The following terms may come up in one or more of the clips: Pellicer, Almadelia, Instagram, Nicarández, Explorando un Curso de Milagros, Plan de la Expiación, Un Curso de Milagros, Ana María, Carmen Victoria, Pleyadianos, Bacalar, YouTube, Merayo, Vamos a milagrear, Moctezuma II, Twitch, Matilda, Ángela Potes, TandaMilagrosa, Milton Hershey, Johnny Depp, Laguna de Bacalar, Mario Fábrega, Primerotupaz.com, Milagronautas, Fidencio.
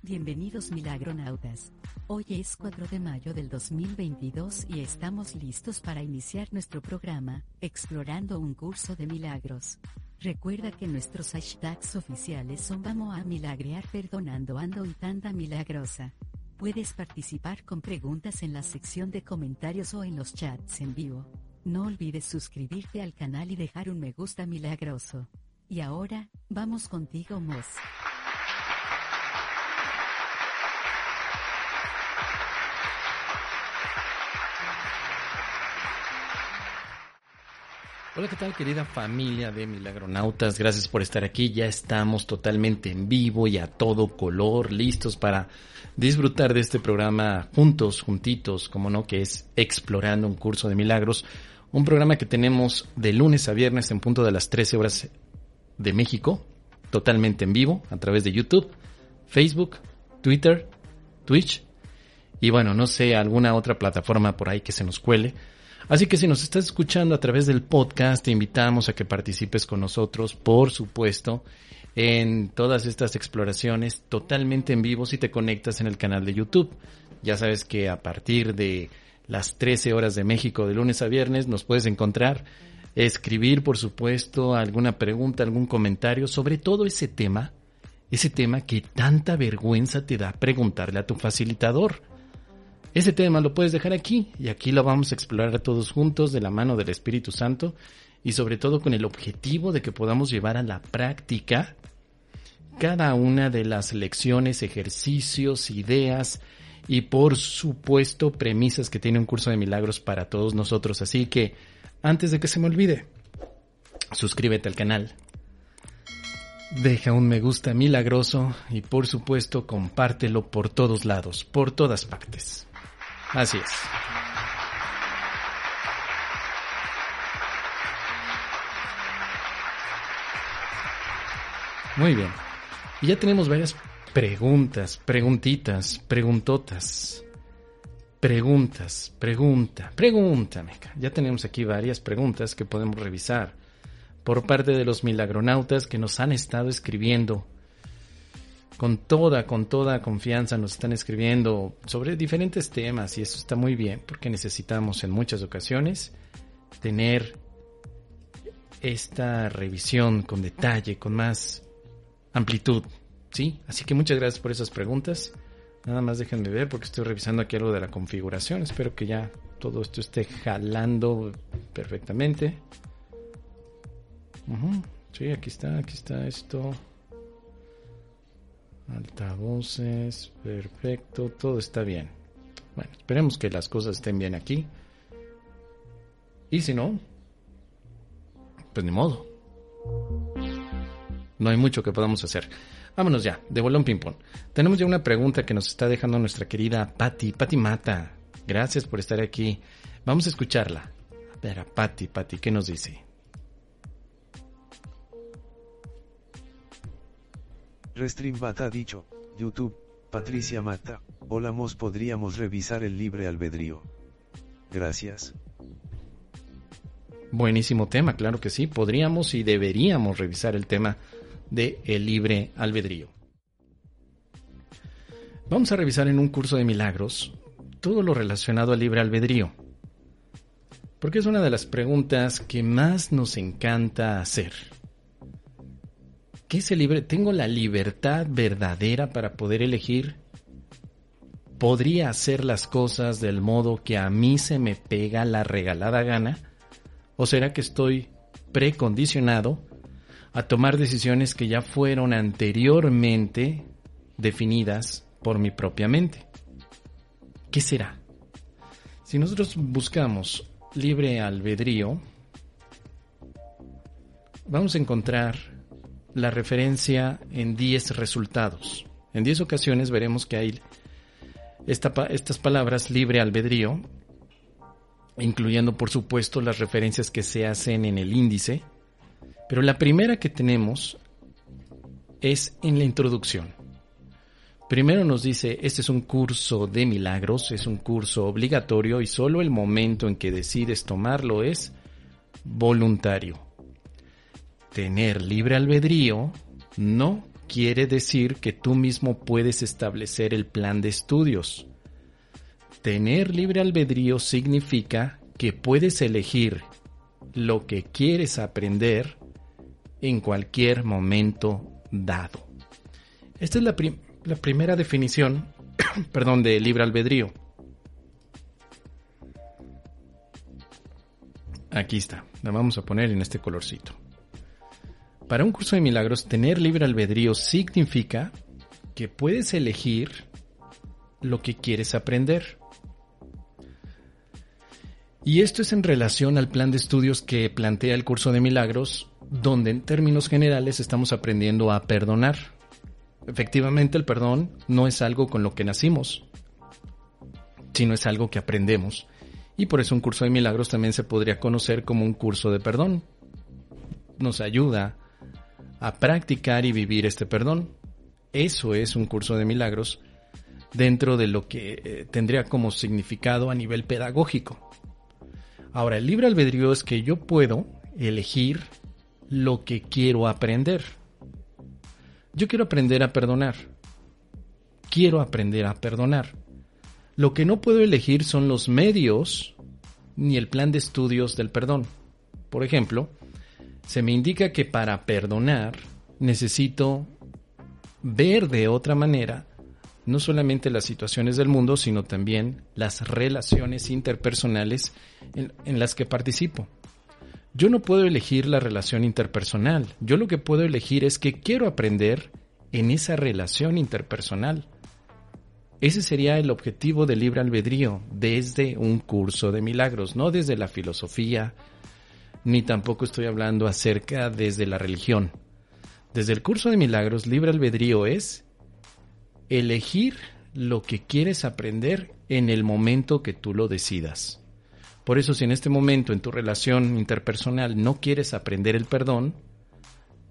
Bienvenidos milagronautas, hoy es 4 de mayo del 2022 y estamos listos para iniciar nuestro programa, Explorando un Curso de Milagros. Recuerda que nuestros hashtags oficiales son Vamos a Milagrear, Perdonando Ando y Tanda Milagrosa. Puedes participar con preguntas en la sección de comentarios o en los chats en vivo. No olvides suscribirte al canal y dejar un me gusta milagroso. Y ahora, vamos contigo Mos. Hola, ¿qué tal querida familia de Milagronautas? Gracias por estar aquí, ya estamos totalmente en vivo y a todo color, listos para disfrutar de este programa juntos, juntitos, como no, que es Explorando un Curso de Milagros, un programa que tenemos de lunes a viernes en punto de las 13 horas de México, totalmente en vivo, a través de YouTube, Facebook, Twitter, Twitch, y bueno, no sé, alguna otra plataforma por ahí que se nos cuele. Así que si nos estás escuchando a través del podcast, te invitamos a que participes con nosotros, por supuesto, en todas estas exploraciones totalmente en vivo si te conectas en el canal de YouTube. Ya sabes que a partir de las 13 horas de México, de lunes a viernes, nos puedes encontrar, escribir, por supuesto, alguna pregunta, algún comentario sobre todo ese tema que tanta vergüenza te da preguntarle a tu facilitador. Ese tema lo puedes dejar aquí y aquí lo vamos a explorar todos juntos de la mano del Espíritu Santo y sobre todo con el objetivo de que podamos llevar a la práctica cada una de las lecciones, ejercicios, ideas y por supuesto premisas que tiene un curso de milagros para todos nosotros. Así que antes de que se me olvide, suscríbete al canal, deja un me gusta milagroso y por supuesto compártelo por todos lados, por todas partes. Así es. Muy bien. Y ya tenemos varias preguntas, preguntitas, preguntotas. Pregúntame. Ya tenemos aquí varias preguntas que podemos revisar por parte de los milagronautas que nos han estado escribiendo. Con toda confianza nos están escribiendo sobre diferentes temas y eso está muy bien porque necesitamos en muchas ocasiones tener esta revisión con detalle, con más amplitud, ¿sí? Así que muchas gracias por esas preguntas. Nada más déjenme ver porque estoy revisando aquí algo de la configuración. Espero que ya todo esto esté jalando perfectamente. Sí, aquí está esto. Altavoces, perfecto, todo está bien. Bueno, esperemos que las cosas estén bien aquí. Y si no, pues ni modo. No hay mucho que podamos hacer. Vámonos ya, de bolón ping-pong. Tenemos ya una pregunta que nos está dejando nuestra querida Pati Mata. Gracias por estar aquí. Vamos a escucharla. A ver, a Pati, ¿qué nos dice? Restream Bata dicho, YouTube, Patricia Mata, hola Mos, podríamos revisar el libre albedrío. Gracias. Buenísimo tema, claro que sí, podríamos y deberíamos revisar el tema de el libre albedrío. Vamos a revisar en un curso de milagros todo lo relacionado al libre albedrío, porque es una de las preguntas que más nos encanta hacer. ¿Qué es el libre? ¿Tengo la libertad verdadera para poder elegir? ¿Podría hacer las cosas del modo que a mí se me pega la regalada gana? ¿O será que estoy precondicionado a tomar decisiones que ya fueron anteriormente definidas por mi propia mente? ¿Qué será? Si nosotros buscamos libre albedrío, vamos a encontrar la referencia en 10 resultados. En 10 ocasiones veremos que hay estas palabras libre albedrío, incluyendo por supuesto las referencias que se hacen en el índice, pero la primera que tenemos es en la introducción. Primero nos dice, este es un curso de milagros, es un curso obligatorio y solo el momento en que decides tomarlo es voluntario. Tener libre albedrío no quiere decir que tú mismo puedes establecer el plan de estudios. Tener libre albedrío significa que puedes elegir lo que quieres aprender en cualquier momento dado. Esta es la primera definición de libre albedrío. Aquí está, la vamos a poner en este colorcito. Para un curso de milagros, tener libre albedrío significa que puedes elegir lo que quieres aprender. Y esto es en relación al plan de estudios que plantea el curso de milagros, donde en términos generales estamos aprendiendo a perdonar. Efectivamente, el perdón no es algo con lo que nacimos, sino es algo que aprendemos. Y por eso un curso de milagros también se podría conocer como un curso de perdón. Nos ayuda a practicar y vivir este perdón. Eso es un curso de milagros dentro de lo que tendría como significado a nivel pedagógico. Ahora, el libre albedrío es que yo puedo elegir lo que quiero aprender. Yo quiero aprender a perdonar. Quiero aprender a perdonar. Lo que no puedo elegir son los medios ni el plan de estudios del perdón. Por ejemplo, se me indica que para perdonar necesito ver de otra manera no solamente las situaciones del mundo, sino también las relaciones interpersonales en las que participo. Yo no puedo elegir la relación interpersonal. Yo lo que puedo elegir es que quiero aprender en esa relación interpersonal. Ese sería el objetivo del libre albedrío desde un curso de milagros, no desde la filosofía, ni tampoco estoy hablando acerca desde la religión. Desde el curso de milagros, libre albedrío es elegir lo que quieres aprender en el momento que tú lo decidas. Por eso, si en este momento en tu relación interpersonal no quieres aprender el perdón,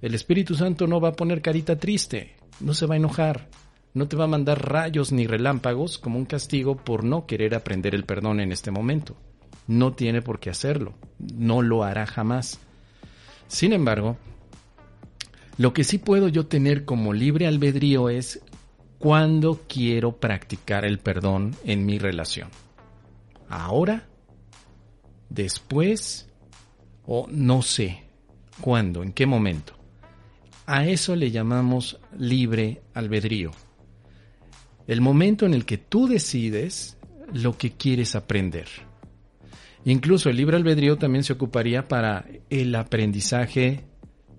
el Espíritu Santo no va a poner carita triste, no se va a enojar, no te va a mandar rayos ni relámpagos como un castigo por no querer aprender el perdón en este momento. No tiene por qué hacerlo, no lo hará jamás. Sin embargo, lo que sí puedo yo tener como libre albedrío es cuándo quiero practicar el perdón en mi relación. Ahora, después, o no sé cuándo, en qué momento. A eso le llamamos libre albedrío. El momento en el que tú decides lo que quieres aprender. Incluso el libre albedrío también se ocuparía para el aprendizaje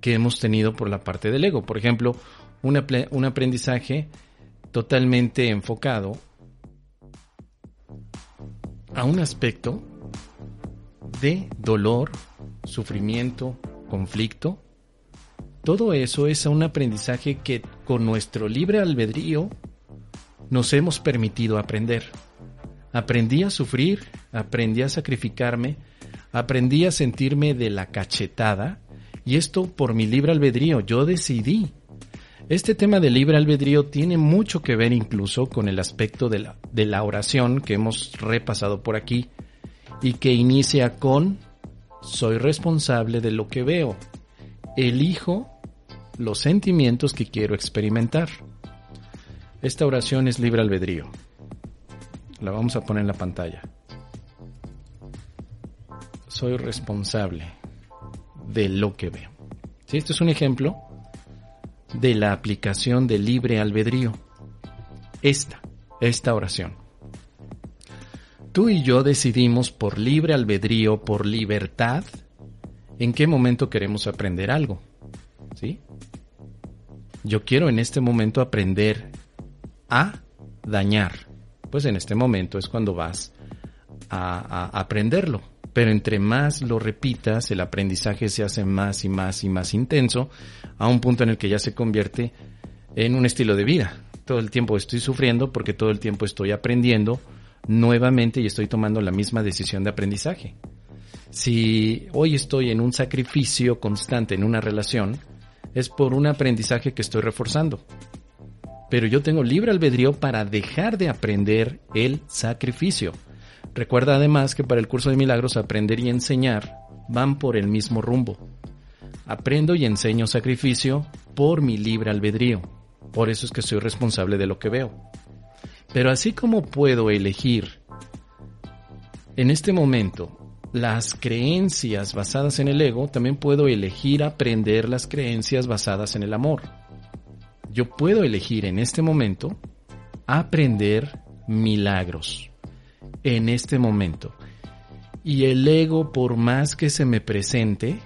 que hemos tenido por la parte del ego. Por ejemplo, un aprendizaje totalmente enfocado a un aspecto de dolor, sufrimiento, conflicto. Todo eso es un aprendizaje que con nuestro libre albedrío nos hemos permitido aprender. Aprendí a sufrir, aprendí a sacrificarme, aprendí a sentirme de la cachetada, y esto por mi libre albedrío, yo decidí. Este tema de libre albedrío tiene mucho que ver incluso con el aspecto de la oración que hemos repasado por aquí y que inicia con soy responsable de lo que veo, elijo los sentimientos que quiero experimentar. Esta oración es libre albedrío. La vamos a poner en la pantalla. Soy responsable de lo que veo. Sí, este es un ejemplo de la aplicación de libre albedrío. Esta oración. Tú y yo decidimos por libre albedrío, por libertad, en qué momento queremos aprender algo. ¿Sí? Yo quiero en este momento aprender a dañar. pues en este momento es cuando vas a aprenderlo. Pero entre más lo repitas, el aprendizaje se hace más y más y más intenso, a un punto en el que ya se convierte en un estilo de vida. Todo el tiempo estoy sufriendo porque todo el tiempo estoy aprendiendo nuevamente y estoy tomando la misma decisión de aprendizaje. Si hoy estoy en un sacrificio constante en una relación, es por un aprendizaje que estoy reforzando. Pero yo tengo libre albedrío para dejar de aprender el sacrificio. Recuerda además que para el curso de milagros aprender y enseñar van por el mismo rumbo. Aprendo y enseño sacrificio por mi libre albedrío. Por eso es que soy responsable de lo que veo. Pero así como puedo elegir en este momento las creencias basadas en el ego, también puedo elegir aprender las creencias basadas en el amor. Yo puedo elegir en este momento aprender milagros. En este momento. Y el ego, por más que se me presente,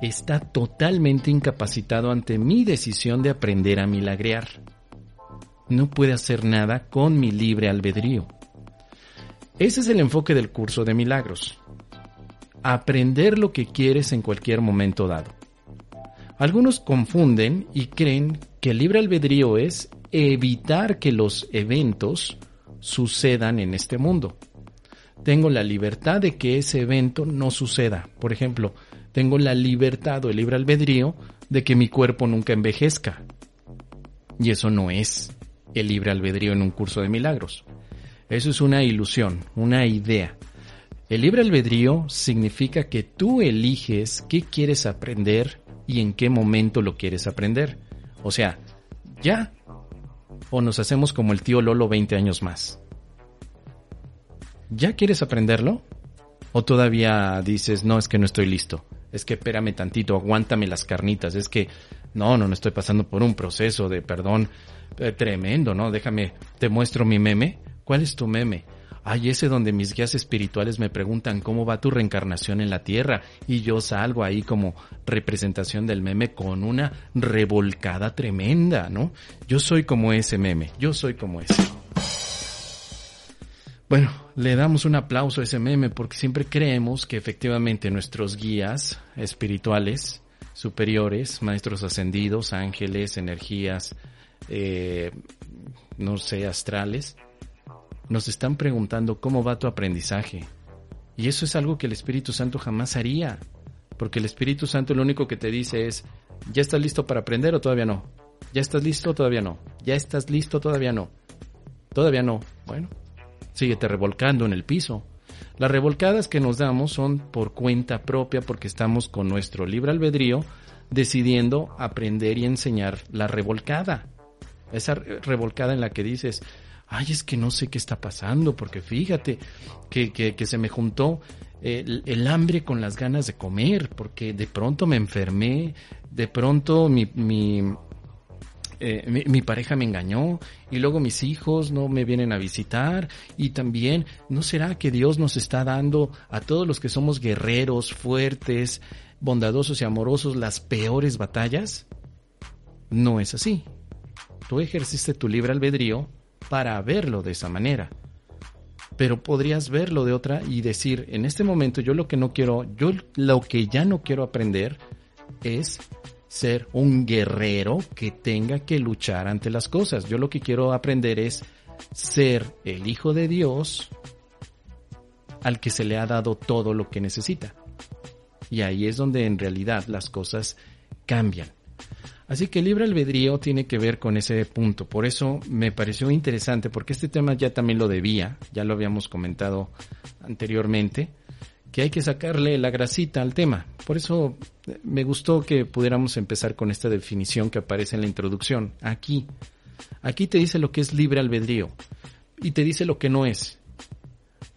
está totalmente incapacitado ante mi decisión de aprender a milagrear. No puede hacer nada con mi libre albedrío. Ese es el enfoque del curso de milagros. Aprender lo que quieres en cualquier momento dado. Algunos confunden y creen que el libre albedrío es evitar que los eventos sucedan en este mundo. Tengo la libertad de que ese evento no suceda. Por ejemplo, tengo la libertad o el libre albedrío de que mi cuerpo nunca envejezca. Y eso no es el libre albedrío en un curso de milagros. Eso es una ilusión, una idea. El libre albedrío significa que tú eliges qué quieres aprender y en qué momento lo quieres aprender. O sea, ya. O nos hacemos como el tío Lolo 20 años más. ¿Ya quieres aprenderlo? ¿O todavía dices, no, es que no estoy listo? Es que espérame tantito, aguántame las carnitas. Es que no estoy pasando por un proceso de perdón tremendo, ¿no? Déjame, te muestro mi meme. ¿Cuál es tu meme? Ay, ese donde mis guías espirituales me preguntan cómo va tu reencarnación en la tierra y yo salgo ahí como representación del meme con una revolcada tremenda, ¿no? Yo soy como ese meme, yo soy como ese. Bueno, le damos un aplauso a ese meme porque siempre creemos que efectivamente nuestros guías espirituales, superiores, maestros ascendidos, ángeles, energías, no sé, astrales, nos están preguntando cómo va tu aprendizaje. Y eso es algo que el Espíritu Santo jamás haría. Porque el Espíritu Santo lo único que te dice es, ¿ya estás listo para aprender o todavía no? ¿Ya estás listo o todavía no? ¿Ya estás listo o todavía no? Todavía no. Bueno, síguete revolcando en el piso. Las revolcadas que nos damos son por cuenta propia porque estamos con nuestro libre albedrío decidiendo aprender y enseñar la revolcada. Esa revolcada en la que dices, ay, es que no sé qué está pasando, porque fíjate que se me juntó el hambre con las ganas de comer, porque de pronto me enfermé, de pronto mi pareja me engañó, y luego mis hijos no me vienen a visitar, y también, ¿no será que Dios nos está dando a todos los que somos guerreros, fuertes, bondadosos y amorosos las peores batallas? No es así. Tú ejerciste tu libre albedrío para verlo de esa manera, pero podrías verlo de otra y decir, en este momento yo lo que ya no quiero aprender es ser un guerrero que tenga que luchar ante las cosas. Yo lo que quiero aprender es ser el hijo de Dios al que se le ha dado todo lo que necesita. Y ahí es donde en realidad las cosas cambian. Así que el libre albedrío tiene que ver con ese punto. Por eso me pareció interesante, porque este tema ya también lo debía, ya lo habíamos comentado anteriormente, que hay que sacarle la grasita al tema. Por eso me gustó que pudiéramos empezar con esta definición que aparece en la introducción. Aquí te dice lo que es libre albedrío y te dice lo que no es.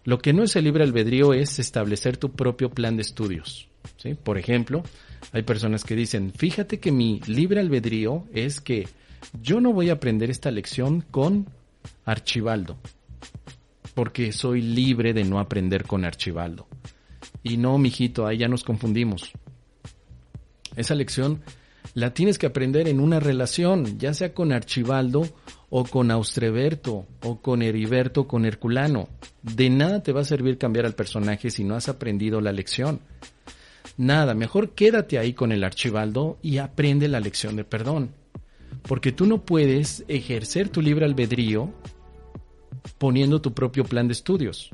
Lo que no es el libre albedrío es establecer tu propio plan de estudios, ¿sí? Por ejemplo, hay personas que dicen, fíjate que mi libre albedrío es que yo no voy a aprender esta lección con Archibaldo, porque soy libre de no aprender con Archibaldo. Y no, mijito, ahí ya nos confundimos. Esa lección la tienes que aprender en una relación, ya sea con Archibaldo o con Austreberto o con Heriberto, con Herculano. De nada te va a servir cambiar al personaje si no has aprendido la lección. Nada, mejor quédate ahí con el Archibaldo y aprende la lección de perdón. Porque tú no puedes ejercer tu libre albedrío poniendo tu propio plan de estudios.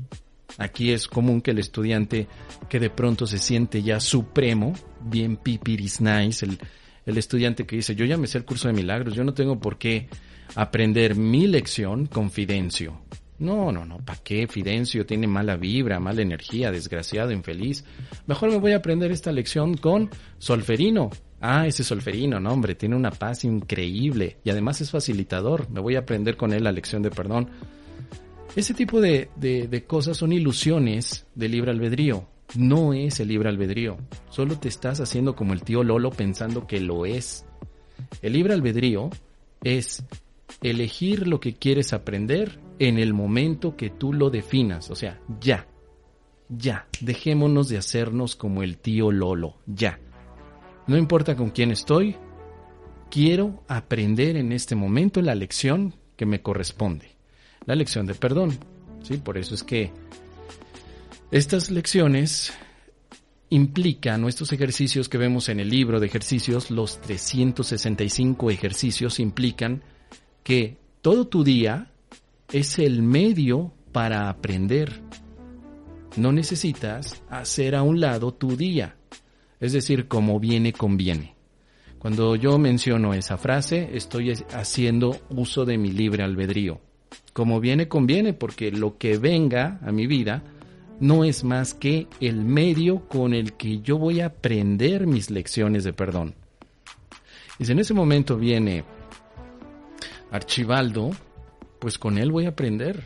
Aquí es común que el estudiante que de pronto se siente ya supremo, bien pipiris nice, el estudiante que dice, yo ya me sé el curso de milagros, yo no tengo por qué aprender mi lección con Fidencio. No, ¿para qué? Fidencio tiene mala vibra, mala energía, desgraciado, infeliz. Mejor me voy a aprender esta lección con Solferino. Ah, ese Solferino, no hombre, tiene una paz increíble y además es facilitador. Me voy a aprender con él la lección de perdón. Ese tipo de cosas son ilusiones de libre albedrío. No es el libre albedrío. Solo te estás haciendo como el tío Lolo pensando que lo es. El libre albedrío es elegir lo que quieres aprender en el momento que tú lo definas. O sea, ya. Dejémonos de hacernos como el tío Lolo. Ya. No importa con quién estoy, quiero aprender en este momento la lección que me corresponde. La lección de perdón, ¿sí? Por eso es que estas lecciones implican, o estos ejercicios que vemos en el libro de ejercicios, los 365 ejercicios, implican que todo tu día es el medio para aprender. No necesitas hacer a un lado tu día, es decir, como viene, conviene. Cuando yo menciono esa frase, estoy haciendo uso de mi libre albedrío. Como viene, conviene, porque lo que venga a mi vida no es más que el medio con el que yo voy a aprender mis lecciones de perdón. Y si en ese momento viene Archibaldo, pues con él voy a aprender.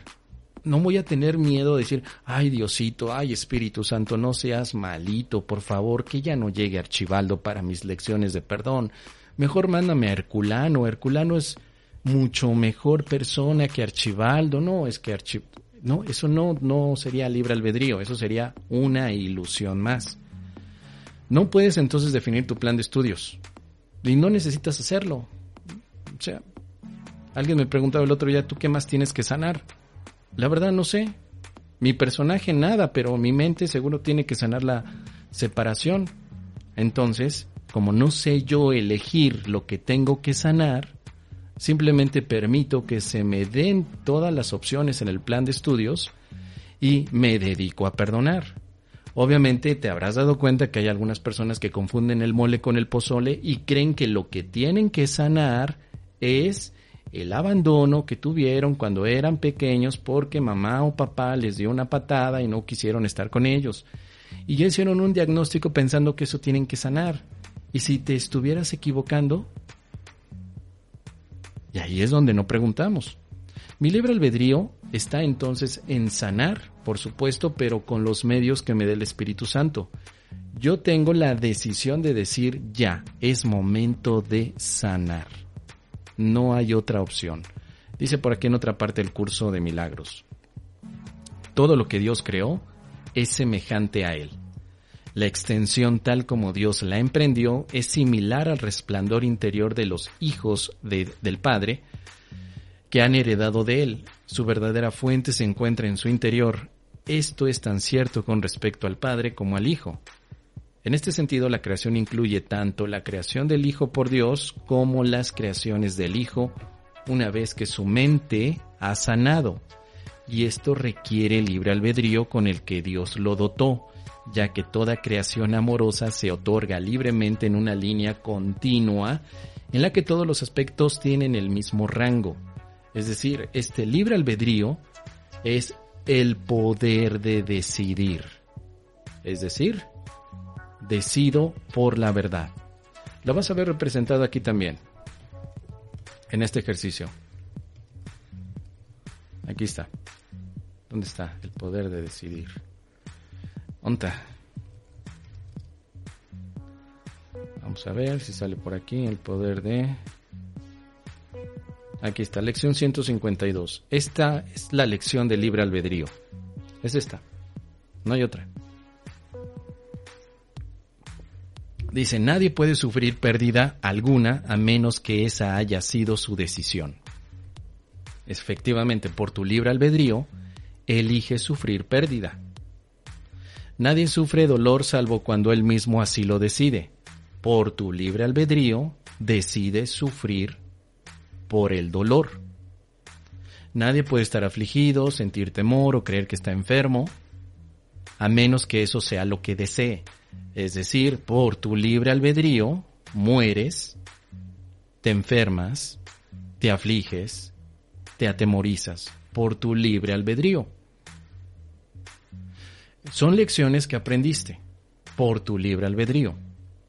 No voy a tener miedo de decir, ay Diosito, ay Espíritu Santo, no seas malito, por favor, que ya no llegue Archibaldo para mis lecciones de perdón. Mejor mándame a Herculano. Herculano es mucho mejor persona que Archibaldo. Eso no sería libre albedrío, eso sería una ilusión más. No puedes entonces definir tu plan de estudios y no necesitas hacerlo. O sea, alguien me preguntaba el otro día, ¿tú qué más tienes que sanar? La verdad no sé, mi personaje nada, pero mi mente seguro tiene que sanar la separación. Entonces, como no sé yo elegir lo que tengo que sanar, simplemente permito que se me den todas las opciones en el plan de estudios y me dedico a perdonar. Obviamente te habrás dado cuenta que hay algunas personas que confunden el mole con el pozole y creen que lo que tienen que sanar es el abandono que tuvieron cuando eran pequeños porque mamá o papá les dio una patada y no quisieron estar con ellos. Y ya hicieron un diagnóstico pensando que eso tienen que sanar. Y si te estuvieras equivocando... Y ahí es donde no preguntamos. Mi libre albedrío está entonces en sanar, por supuesto, pero con los medios que me dé el Espíritu Santo. Yo tengo la decisión de decir ya, es momento de sanar. No hay otra opción. Dice por aquí en otra parte el curso de milagros. Todo lo que Dios creó es semejante a Él. La extensión tal como Dios la emprendió es similar al resplandor interior de los hijos del Padre que han heredado de Él. Su verdadera fuente se encuentra en su interior. Esto es tan cierto con respecto al Padre como al Hijo. En este sentido, la creación incluye tanto la creación del Hijo por Dios como las creaciones del Hijo una vez que su mente ha sanado. Y esto requiere el libre albedrío con el que Dios lo dotó, ya que toda creación amorosa se otorga libremente en una línea continua en la que todos los aspectos tienen el mismo rango. Es decir, este libre albedrío es el poder de decidir. Es decir, decido por la verdad. Lo vas a ver representado aquí también, en este ejercicio. Aquí está. ¿Dónde está? El poder de decidir. Onta. Vamos a ver si sale por aquí el poder de... Aquí está, lección 152. Esta es la lección de libre albedrío. Es esta. No hay otra. Dice, nadie puede sufrir pérdida alguna a menos que esa haya sido su decisión. Efectivamente, por tu libre albedrío, elige sufrir pérdida. Nadie sufre dolor salvo cuando él mismo así lo decide. Por tu libre albedrío, decides sufrir por el dolor. Nadie puede estar afligido, sentir temor o creer que está enfermo, a menos que eso sea lo que desee. Es decir, por tu libre albedrío, mueres, te enfermas, te afliges, te atemorizas, por tu libre albedrío. Son lecciones que aprendiste por tu libre albedrío.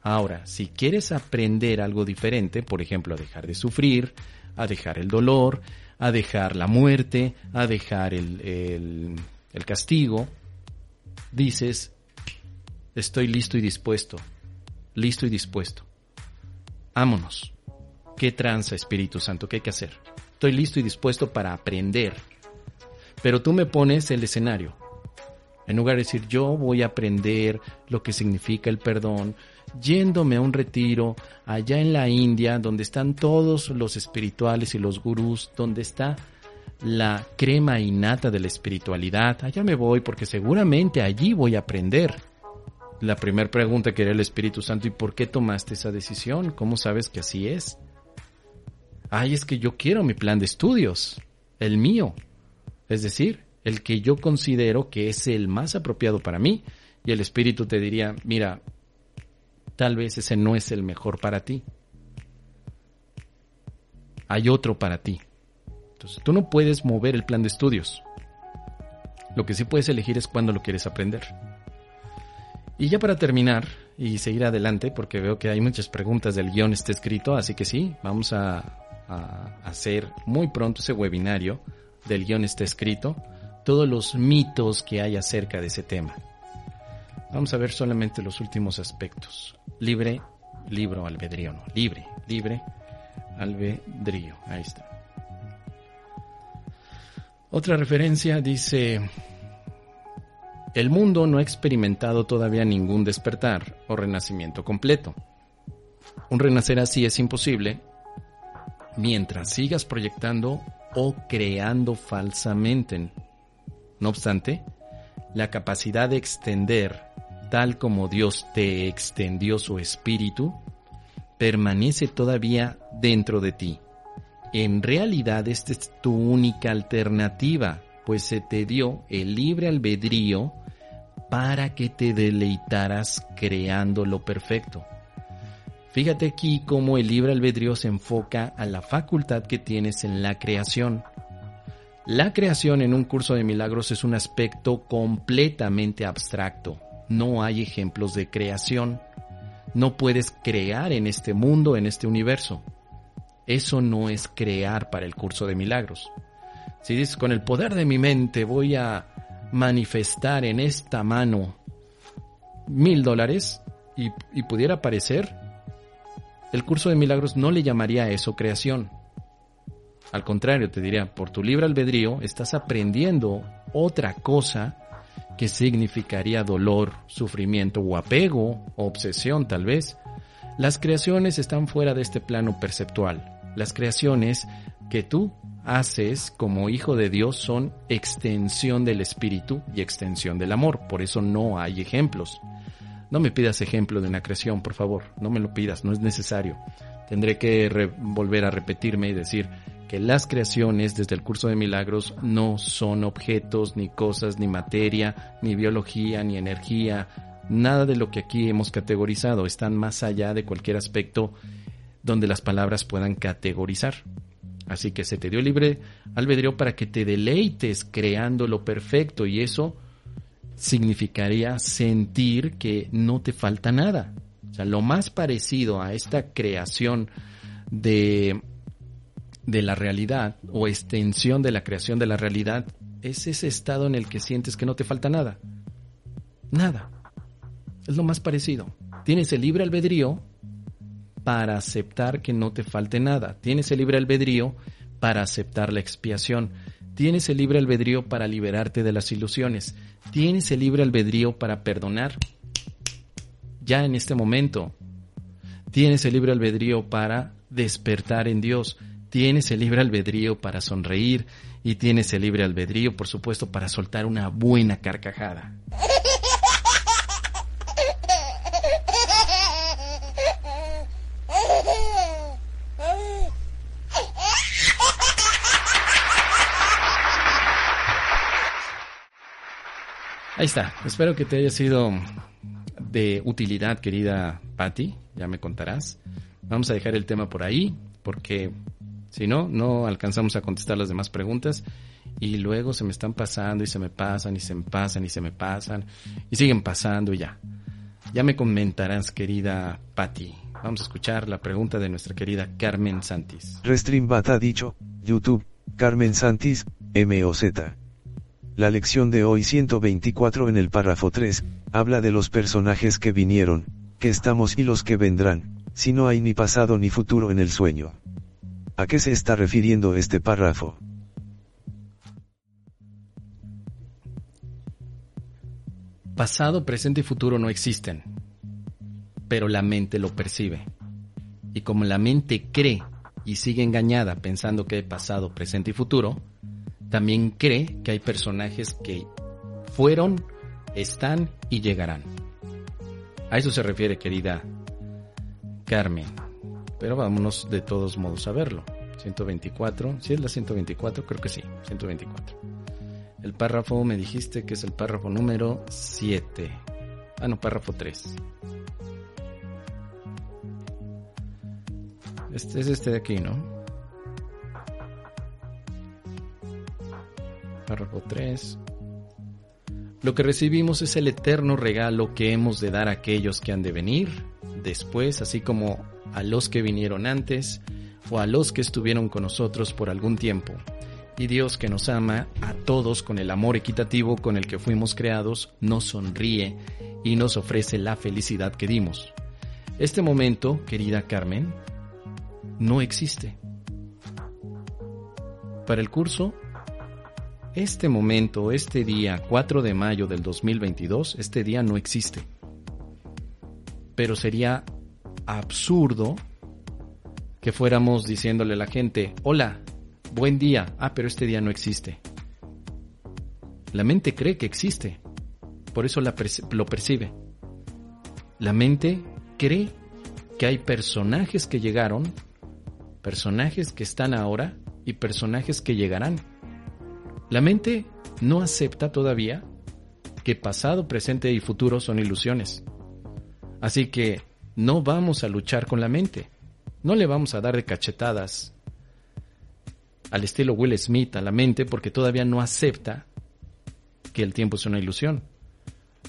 Ahora, si quieres aprender algo diferente, por ejemplo, a dejar de sufrir, a dejar el dolor, a dejar la muerte, a dejar el castigo, dices, estoy listo y dispuesto, vámonos, qué tranza Espíritu Santo, qué hay que hacer, estoy listo y dispuesto para aprender, pero tú me pones el escenario, en lugar de decir yo voy a aprender lo que significa el perdón, yéndome a un retiro allá en la India, donde están todos los espirituales y los gurús, donde está la crema innata de la espiritualidad, allá me voy porque seguramente allí voy a aprender. La primera pregunta que era el Espíritu Santo, ¿y por qué tomaste esa decisión? ¿Cómo sabes que así es? Ay, es que yo quiero mi plan de estudios, el mío, es decir, el que yo considero que es el más apropiado para mí, y el Espíritu te diría, mira, tal vez ese no es el mejor para ti. Hay otro para ti. Entonces, tú no puedes mover el plan de estudios. Lo que sí puedes elegir es cuándo lo quieres aprender. Y ya para terminar y seguir adelante, porque veo que hay muchas preguntas del guión está escrito, así que sí, vamos a hacer muy pronto ese webinario del guión está escrito, todos los mitos que hay acerca de ese tema. Vamos a ver solamente los últimos aspectos. Libre, libro, albedrío, no. Libre, libre, albedrío. Ahí está. Otra referencia dice, el mundo no ha experimentado todavía ningún despertar o renacimiento completo. Un renacer así es imposible mientras sigas proyectando o creando falsamente. No obstante, la capacidad de extender tal como Dios te extendió su espíritu, permanece todavía dentro de ti. En realidad, esta es tu única alternativa, pues se te dio el libre albedrío para que te deleitaras creando lo perfecto. Fíjate aquí cómo el libre albedrío se enfoca a la facultad que tienes en la creación. La creación en un curso de milagros es un aspecto completamente abstracto. No hay ejemplos de creación. No puedes crear en este mundo, en este universo. Eso no es crear para el curso de milagros. Si dices, con el poder de mi mente voy a manifestar en esta mano $1,000 y pudiera aparecer, el curso de milagros no le llamaría a eso creación. Al contrario, te diría, por tu libre albedrío estás aprendiendo otra cosa que significaría dolor, sufrimiento o apego, o obsesión tal vez. Las creaciones están fuera de este plano perceptual. Las creaciones que tú haces como hijo de Dios son extensión del espíritu y extensión del amor. Por eso no hay ejemplos. No me pidas ejemplo de una creación, por favor. No me lo pidas, no es necesario. Tendré que volver a repetirme y decir que las creaciones desde el curso de milagros no son objetos, ni cosas, ni materia, ni biología, ni energía, nada de lo que aquí hemos categorizado. Están más allá de cualquier aspecto donde las palabras puedan categorizar. Así que se te dio libre albedrío para que te deleites creando lo perfecto, y eso significaría sentir que no te falta nada. O sea, lo más parecido a esta creación de la realidad o extensión de la creación de la realidad es ese estado en el que sientes que no te falta nada. Nada. Es lo más parecido. Tienes el libre albedrío para aceptar que no te falte nada. Tienes el libre albedrío para aceptar la expiación. Tienes el libre albedrío para liberarte de las ilusiones. Tienes el libre albedrío para perdonar. Ya en este momento, Tienes el libre albedrío para despertar en Dios, tienes el libre albedrío para sonreír y tienes el libre albedrío, por supuesto, para soltar una buena carcajada. Ahí está, espero que te haya sido de utilidad, querida Patti, ya me contarás. Vamos a dejar el tema por ahí, porque si no, no alcanzamos a contestar las demás preguntas y luego se me están pasando y se me pasan y se me pasan y se me pasan y siguen pasando y ya. Ya me comentarás, querida Patti. Vamos a escuchar la pregunta de nuestra querida Carmen Santis. Restreambat ha dicho, YouTube, Carmen Santis, MOZ. La lección de hoy 124 en el párrafo 3, habla de los personajes que vinieron, que estamos y los que vendrán, si no hay ni pasado ni futuro en el sueño. ¿A qué se está refiriendo este párrafo? Pasado, presente y futuro no existen, pero la mente lo percibe. Y como la mente cree y sigue engañada pensando que hay pasado, presente y futuro, también cree que hay personajes que fueron, están y llegarán. A eso se refiere, querida Carmen. Pero vámonos de todos modos a verlo. 124, ¿sí es la 124? Creo que sí, 124. El párrafo, me dijiste que es el párrafo número 7. Ah, no, párrafo 3. Este es este de aquí, ¿no? Párrafo 3. Lo que recibimos es el eterno regalo que hemos de dar a aquellos que han de venir después, así como a los que vinieron antes o a los que estuvieron con nosotros por algún tiempo. Y Dios, que nos ama a todos con el amor equitativo con el que fuimos creados, nos sonríe y nos ofrece la felicidad que dimos. Este momento, querida Carmen, no existe. Para el curso, este momento, este día 4 de mayo del 2022, este día no existe. Pero sería absurdo que fuéramos diciéndole a la gente, hola, buen día, pero este día no existe. La mente cree que existe, por eso lo percibe. La mente cree que hay personajes que llegaron, personajes que están ahora y personajes que llegarán. La mente no acepta todavía que pasado, presente y futuro son ilusiones. Así que no vamos a luchar con la mente. No le vamos a dar de cachetadas al estilo Will Smith a la mente porque todavía no acepta que el tiempo es una ilusión.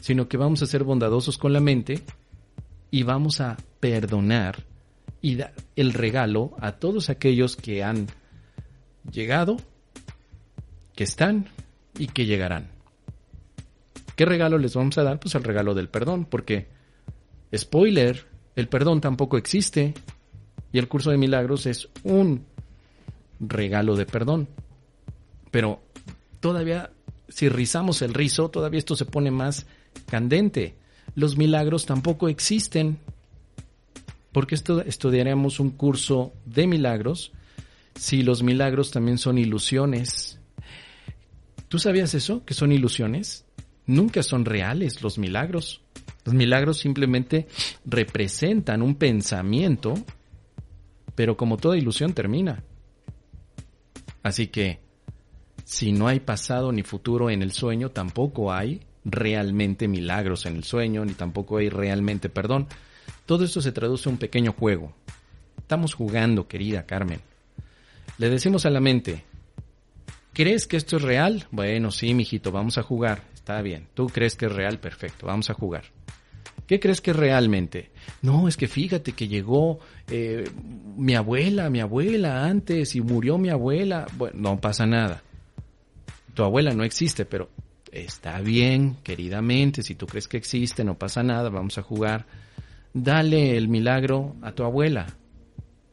Sino que vamos a ser bondadosos con la mente y vamos a perdonar y dar el regalo a todos aquellos que han llegado, que están y que llegarán. ¿Qué regalo les vamos a dar? Pues el regalo del perdón, porque, spoiler, el perdón tampoco existe y el curso de milagros es un regalo de perdón. Pero todavía, si rizamos el rizo, todavía esto se pone más candente. Los milagros tampoco existen, porque estudiaremos un curso de milagros si los milagros también son ilusiones. ¿Tú sabías eso? ¿Que son ilusiones? Nunca son reales los milagros. Los milagros simplemente representan un pensamiento, pero como toda ilusión termina. Así que, si no hay pasado ni futuro en el sueño, tampoco hay realmente milagros en el sueño, ni tampoco hay realmente perdón. Todo esto se traduce a un pequeño juego. Estamos jugando, querida Carmen. Le decimos a la mente, ¿crees que esto es real? Bueno, sí, mijito, vamos a jugar. Está bien. ¿Tú crees que es real? Perfecto, vamos a jugar. ¿Qué crees que es realmente? No, es que fíjate que llegó mi abuela antes y murió mi abuela. Bueno, no pasa nada. Tu abuela no existe, pero está bien, queridamente. Si tú crees que existe, no pasa nada, vamos a jugar. Dale el milagro a tu abuela.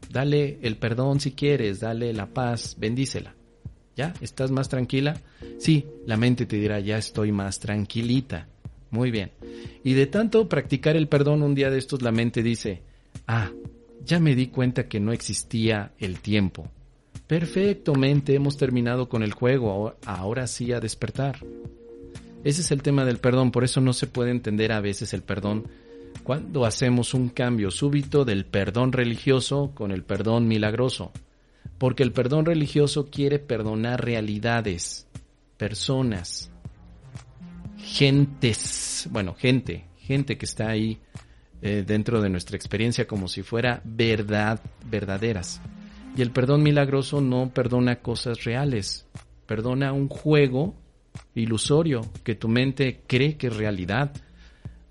Dale el perdón si quieres, dale la paz, bendícela. ¿Ya? ¿Estás más tranquila? Sí, la mente te dirá, ya estoy más tranquilita. Muy bien. Y de tanto practicar el perdón, un día de estos la mente dice, Ya me di cuenta que no existía el tiempo. Perfectamente, hemos terminado con el juego, ahora sí a despertar. Ese es el tema del perdón, por eso no se puede entender a veces el perdón cuando hacemos un cambio súbito del perdón religioso con el perdón milagroso. Porque el perdón religioso quiere perdonar realidades, personas, gentes, bueno, gente que está ahí dentro de nuestra experiencia como si fuera verdaderas. Y el perdón milagroso no perdona cosas reales, perdona un juego ilusorio que tu mente cree que es realidad.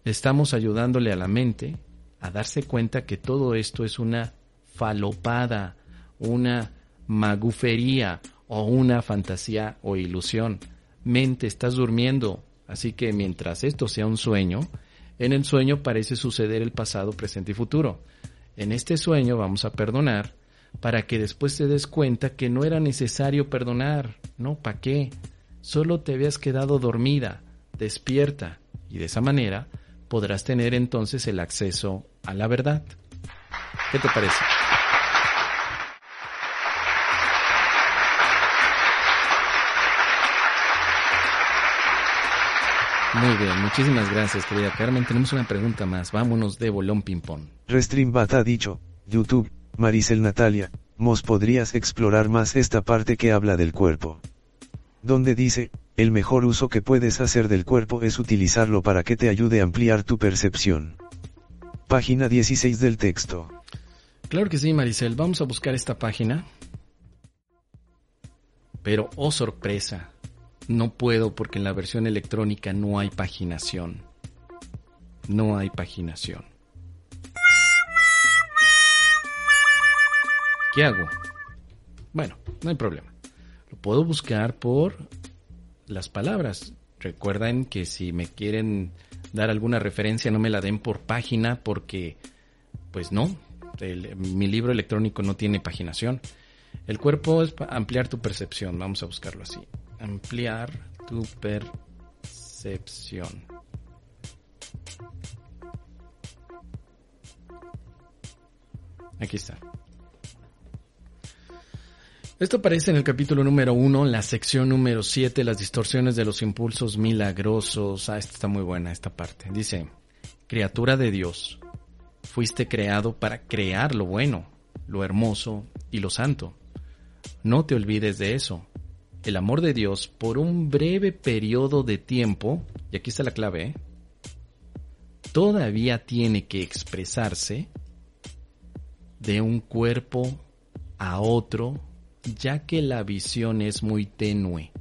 Estamos ayudándole a la mente a darse cuenta que todo esto es una falopada, una magufería o una fantasía o ilusión. Mente, estás durmiendo, así que mientras esto sea un sueño, en el sueño parece suceder el pasado, presente y futuro. En este sueño vamos a perdonar para que después te des cuenta que no era necesario perdonar, ¿no? ¿Para qué? Solo te habías quedado dormida, despierta, y de esa manera podrás tener entonces el acceso a la verdad. ¿Qué te parece? Muy bien, muchísimas gracias, querida Carmen. Tenemos una pregunta más, vámonos de bolón ping-pong. Restreambat ha dicho, YouTube, Maricel Natalia, ¿mos podrías explorar más esta parte que habla del cuerpo? Donde dice, el mejor uso que puedes hacer del cuerpo es utilizarlo para que te ayude a ampliar tu percepción. Página 16 del texto. Claro que sí, Maricel, vamos a buscar esta página. Pero, oh sorpresa, no puedo porque en la versión electrónica no hay paginación. No hay paginación. ¿Qué hago? Bueno, no hay problema. Lo puedo buscar por las palabras. Recuerden que si me quieren dar alguna referencia, no me la den por página porque, pues no, mi libro electrónico no tiene paginación. El cuerpo es ampliar tu percepción, vamos a buscarlo así. Ampliar tu percepción. Aquí está. Esto aparece en el capítulo número 1, la sección número 7, las distorsiones de los impulsos milagrosos. Ah, esta está muy buena, esta parte. Dice, criatura de Dios, fuiste creado para crear lo bueno, lo hermoso y lo santo. No te olvides de eso. El amor de Dios por un breve periodo de tiempo, y aquí está la clave, ¿eh? Todavía tiene que expresarse de un cuerpo a otro, ya que la visión es muy tenue.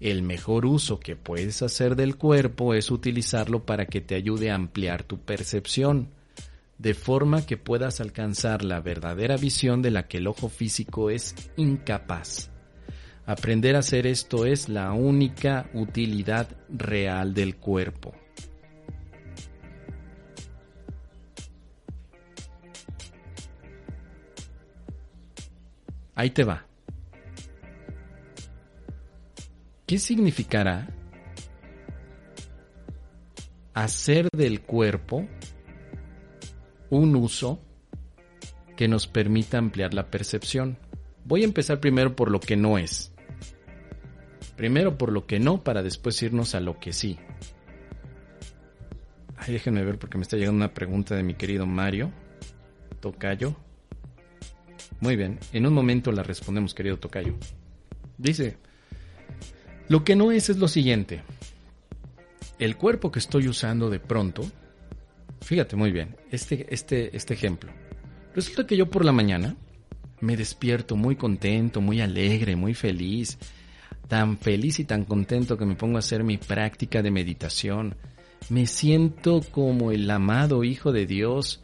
El mejor uso que puedes hacer del cuerpo es utilizarlo para que te ayude a ampliar tu percepción, de forma que puedas alcanzar la verdadera visión de la que el ojo físico es incapaz. Aprender a hacer esto es la única utilidad real del cuerpo. Ahí te va. ¿Qué significará hacer del cuerpo un uso que nos permita ampliar la percepción? Voy a empezar primero por lo que no es. Primero por lo que no, para después irnos a lo que sí. Ay, déjenme ver porque me está llegando una pregunta de mi querido Mario Tocayo. Muy bien, en un momento la respondemos, querido Tocayo. Dice, lo que no es lo siguiente. El cuerpo que estoy usando de pronto, fíjate muy bien, este ejemplo. Resulta que yo por la mañana me despierto muy contento, muy alegre, muy feliz y tan contento que me pongo a hacer mi práctica de meditación. Me siento como el amado Hijo de Dios.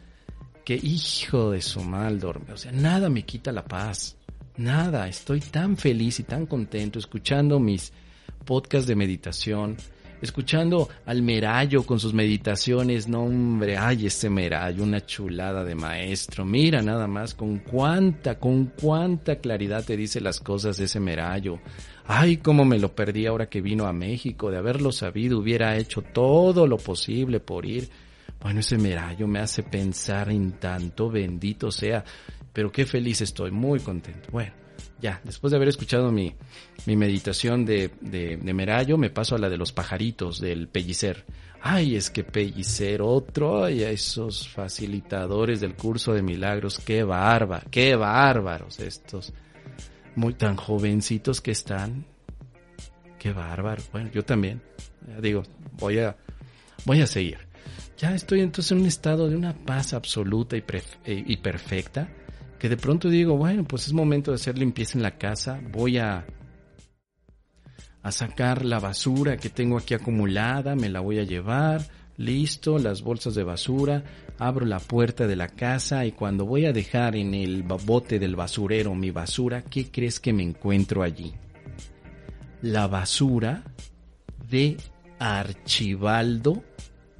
Que hijo de su mal dorme, o sea, nada me quita la paz, nada, estoy tan feliz y tan contento escuchando mis podcasts de meditación, escuchando al Merayo con sus meditaciones, no hombre, ay ese Merayo, una chulada de maestro, mira nada más con cuánta claridad te dice las cosas de ese Merayo, ay cómo me lo perdí ahora que vino a México, de haberlo sabido hubiera hecho todo lo posible por ir, Bueno, ese Merayo me hace pensar en tanto, bendito sea, pero qué feliz estoy, muy contento. Bueno, ya, después de haber escuchado mi meditación de Merayo, me paso a la de los pajaritos, del Pellicer. Ay, es que Pellicer, otro, ay, esos facilitadores del curso de milagros, qué bárbaros estos, muy tan jovencitos que están, qué bárbaro. Bueno, yo también, ya digo, voy a seguir. Ya estoy entonces en un estado de una paz absoluta y perfecta, que de pronto digo, bueno, pues es momento de hacer limpieza en la casa, voy a sacar la basura que tengo aquí acumulada, me la voy a llevar, listo, las bolsas de basura, abro la puerta de la casa y cuando voy a dejar en el bote del basurero mi basura, ¿qué crees que me encuentro allí? La basura de Archibaldo,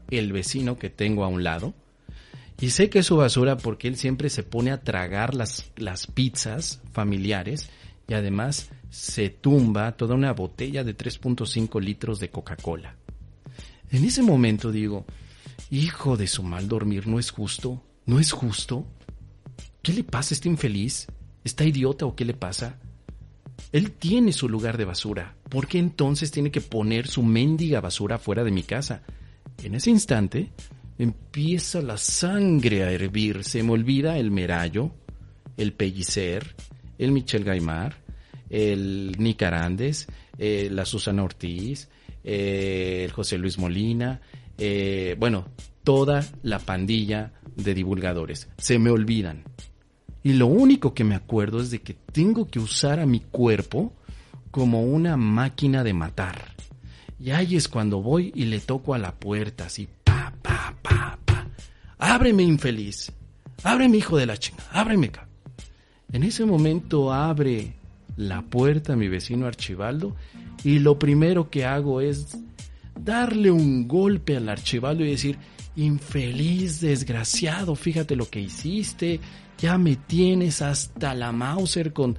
el vecino que tengo a un lado, y sé que es su basura porque él siempre se pone a tragar las pizzas familiares y además se tumba toda una botella de 3.5 litros de Coca-Cola. En ese momento digo, hijo de su mal dormir, no es justo. ¿Qué le pasa a este infeliz? ¿Está idiota o qué le pasa? Él tiene su lugar de basura. ¿Por qué entonces tiene que poner su mendiga basura fuera de mi casa? En ese instante empieza la sangre a hervir. Se me olvida el Merayo, el Pellicer, el Michel Gaimard, el Nicarández, la Susana Ortiz, el José Luis Molina, bueno, toda la pandilla de divulgadores. Se me olvidan. Y lo único que me acuerdo es de que tengo que usar a mi cuerpo como una máquina de matar. Y ahí es cuando voy y le toco a la puerta así. Ábreme, infeliz. Ábreme, hijo de la chingada. Ábreme. En ese momento abre la puerta a mi vecino Archibaldo y lo primero que hago es darle un golpe al Archibaldo y decir, infeliz, desgraciado, fíjate lo que hiciste. Ya me tienes hasta la Mauser con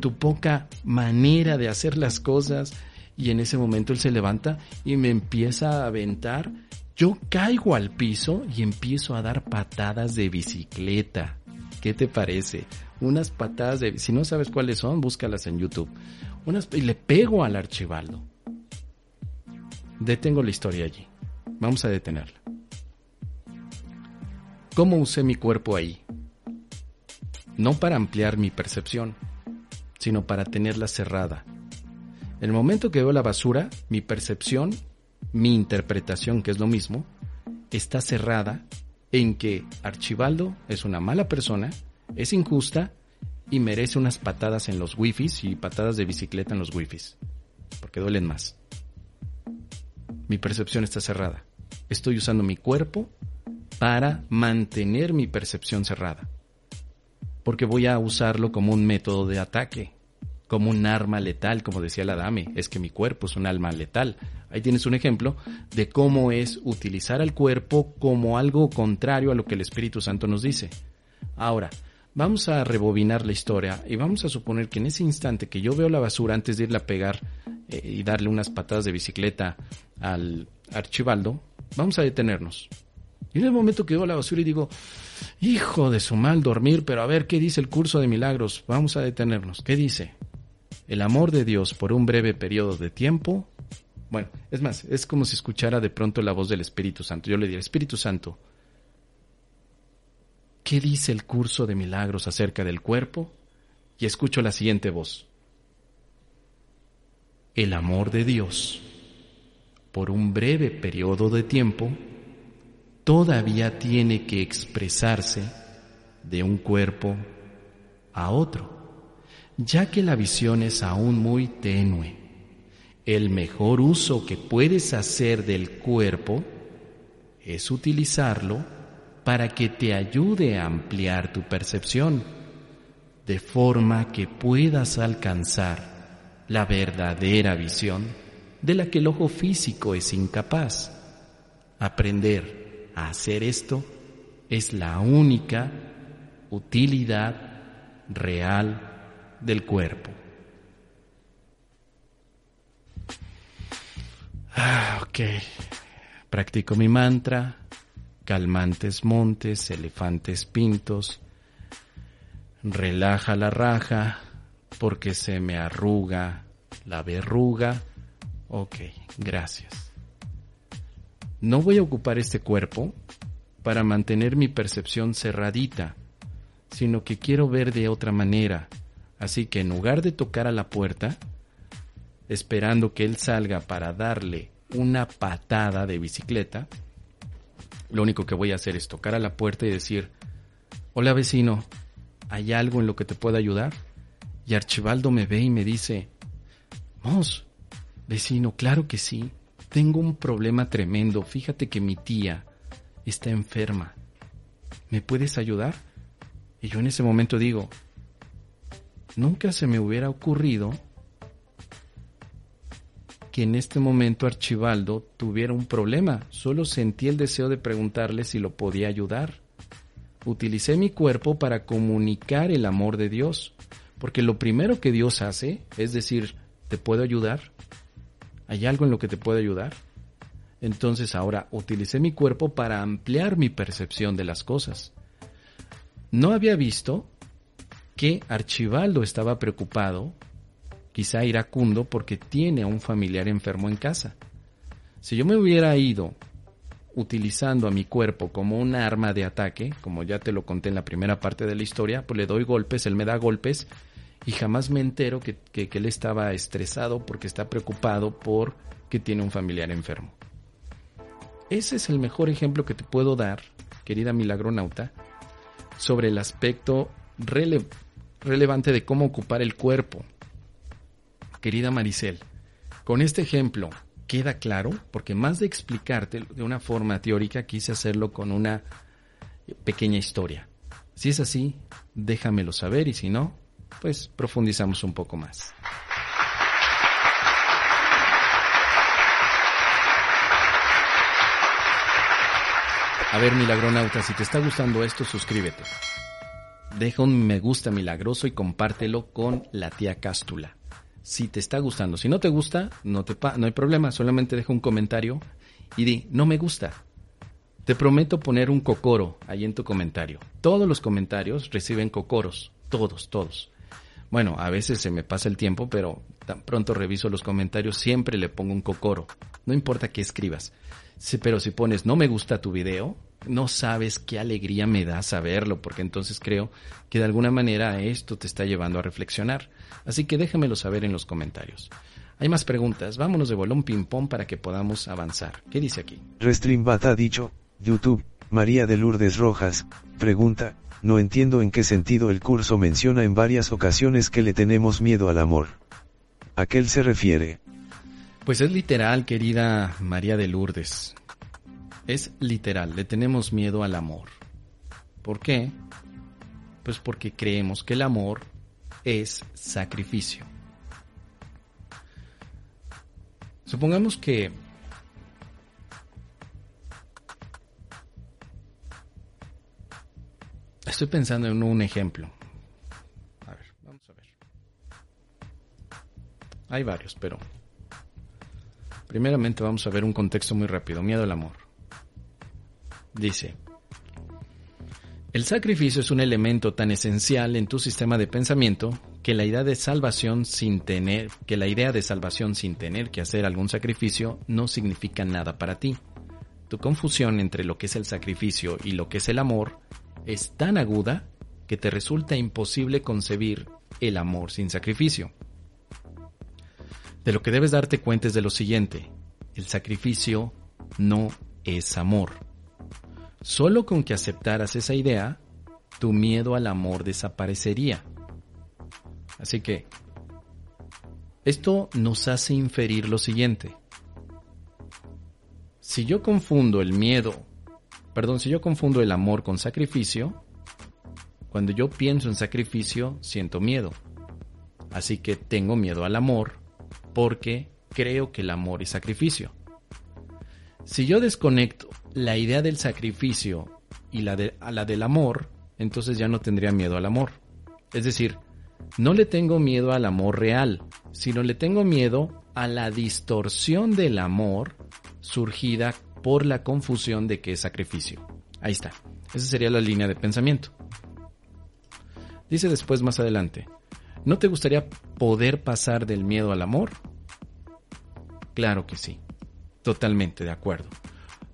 tu poca manera de hacer las cosas. Y en ese momento él se levanta y me empieza a aventar. Yo caigo al piso y empiezo a dar patadas de bicicleta. ¿Qué te parece? Unas patadas de... Si no sabes cuáles son, búscalas en YouTube. Y le pego al Archibaldo. Detengo la historia allí. Vamos a detenerla. ¿Cómo usé mi cuerpo ahí? No para ampliar mi percepción, sino para tenerla cerrada. En el momento que veo la basura, mi percepción, mi interpretación, que es lo mismo, está cerrada en que Archibaldo es una mala persona, es injusta y merece unas patadas en los wifis y patadas de bicicleta en los wifis, porque duelen más. Mi percepción está cerrada. Estoy usando mi cuerpo para mantener mi percepción cerrada, porque voy a usarlo como un método de ataque, como un arma letal, como decía la Dame, es que mi cuerpo es un arma letal. Ahí tienes un ejemplo de cómo es utilizar al cuerpo como algo contrario a lo que el Espíritu Santo nos dice. Ahora, vamos a rebobinar la historia y vamos a suponer que en ese instante que yo veo la basura antes de irle a pegar y darle unas patadas de bicicleta al Archibaldo, vamos a detenernos. Y en el momento que veo la basura y digo, hijo de su mal dormir, pero a ver, ¿qué dice el curso de milagros? Vamos a detenernos. ¿Qué dice? El amor de Dios por un breve periodo de tiempo. Bueno, es más, es como si escuchara de pronto la voz del Espíritu Santo. Yo le diría, Espíritu Santo, ¿qué dice el curso de milagros acerca del cuerpo? Y escucho la siguiente voz. El amor de Dios por un breve periodo de tiempo todavía tiene que expresarse de un cuerpo a otro, ya que la visión es aún muy tenue. El mejor uso que puedes hacer del cuerpo es utilizarlo para que te ayude a ampliar tu percepción, de forma que puedas alcanzar la verdadera visión de la que el ojo físico es incapaz. Aprender a hacer esto es la única utilidad real del cuerpo. Ok. Practico mi mantra. calmantes montes, elefantes pintos, relaja la raja, porque se me arruga la verruga. Ok, gracias. No voy a ocupar este cuerpo para mantener mi percepción cerradita, sino que quiero ver de otra manera. Así que en lugar de tocar a la puerta, esperando que él salga para darle una patada de bicicleta, lo único que voy a hacer es tocar a la puerta y decir: hola vecino, ¿hay algo en lo que te pueda ayudar? Y Archibaldo me ve y me dice: Mos, vecino, claro que sí, tengo un problema tremendo, fíjate que mi tía está enferma, ¿me puedes ayudar? Y yo en ese momento digo: nunca se me hubiera ocurrido que en este momento Archibaldo tuviera un problema. Solo sentí el deseo de preguntarle si lo podía ayudar. Utilicé mi cuerpo para comunicar el amor de Dios, porque lo primero que Dios hace es decir: ¿te puedo ayudar? ¿Hay algo en lo que te puedo ayudar? Entonces ahora utilicé mi cuerpo para ampliar mi percepción de las cosas. No había visto que Archibaldo estaba preocupado, quizá iracundo, porque tiene a un familiar enfermo en casa. Si yo me hubiera ido utilizando a mi cuerpo como un arma de ataque, como ya te lo conté en la primera parte de la historia, pues le doy golpes, él me da golpes, y jamás me entero que él estaba estresado porque está preocupado porque tiene un familiar enfermo. Ese es el mejor ejemplo que te puedo dar, querida milagronauta, sobre el aspecto relevante de cómo ocupar el cuerpo. Querida Maricel, con este ejemplo queda claro, porque más de explicarte de una forma teórica, quise hacerlo con una pequeña historia. Si es así, déjamelo saber, y si no, pues profundizamos un poco más. A ver, milagronauta, si te está gustando esto, suscríbete. Deja un me gusta milagroso y compártelo con la tía Cástula. Si te está gustando, si no te gusta, no hay problema, solamente deja un comentario y di: no me gusta. Te prometo poner un cocoro ahí en tu comentario. Todos los comentarios reciben cocoros, todos. Bueno, a veces se me pasa el tiempo, pero tan pronto reviso los comentarios, siempre le pongo un cocoro. No importa qué escribas, sí, pero si pones no me gusta tu video, no sabes qué alegría me da saberlo, porque entonces creo que de alguna manera esto te está llevando a reflexionar. Así que déjamelo saber en los comentarios. Hay más preguntas, vámonos de bolón ping-pong para que podamos avanzar. ¿Qué dice aquí? Restreambat ha dicho: YouTube, María de Lourdes Rojas, pregunta: no entiendo en qué sentido el curso menciona en varias ocasiones que le tenemos miedo al amor. ¿A qué él se refiere? Pues es literal, querida María de Lourdes. Es literal, le tenemos miedo al amor. ¿Por qué? Pues porque creemos que el amor es sacrificio. Supongamos que estoy pensando en un ejemplo. A ver, vamos a ver. Hay varios, pero primeramente vamos a ver un contexto muy rápido. Miedo al amor. Dice: el sacrificio es un elemento tan esencial en tu sistema de pensamiento que la idea de salvación sin tener que hacer algún sacrificio no significa nada para ti. Tu confusión entre lo que es el sacrificio y lo que es el amor es tan aguda que te resulta imposible concebir el amor sin sacrificio. De lo que debes darte cuenta es de lo siguiente: el sacrificio no es amor. Solo con que aceptaras esa idea, tu miedo al amor desaparecería. Así que esto nos hace inferir lo siguiente: si yo confundo el amor con sacrificio, cuando yo pienso en sacrificio, siento miedo. Así que tengo miedo al amor porque creo que el amor es sacrificio. Si yo desconecto la idea del sacrificio y la del amor, entonces ya no tendría miedo al amor. Es decir, no le tengo miedo al amor real, sino le tengo miedo a la distorsión del amor surgida por la confusión de que es sacrificio. Ahí está. Esa sería la línea de pensamiento. Dice después, más adelante, ¿no te gustaría poder pasar del miedo al amor? Claro que sí. Totalmente de acuerdo.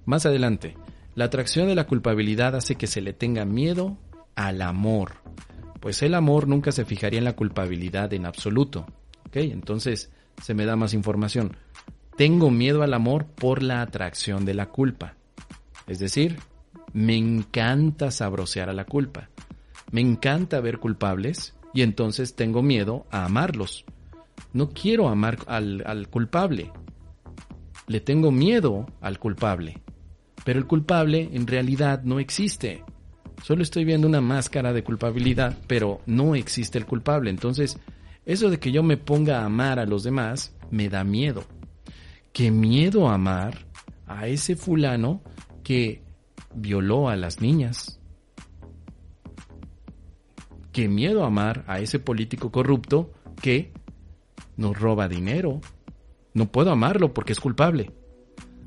Más adelante, la atracción de la culpabilidad hace que se le tenga miedo al amor, pues el amor nunca se fijaría en la culpabilidad en absoluto. ¿Ok? Entonces, se me da más información. Tengo miedo al amor por la atracción de la culpa. Es decir, me encanta sabrosear a la culpa. Me encanta ver culpables y entonces tengo miedo a amarlos. No quiero amar al culpable. Le tengo miedo al culpable. Pero el culpable en realidad no existe. Solo estoy viendo una máscara de culpabilidad, pero no existe el culpable. Entonces, eso de que yo me ponga a amar a los demás me da miedo. Qué miedo amar a ese fulano que violó a las niñas. Qué miedo amar a ese político corrupto que nos roba dinero. No puedo amarlo porque es culpable.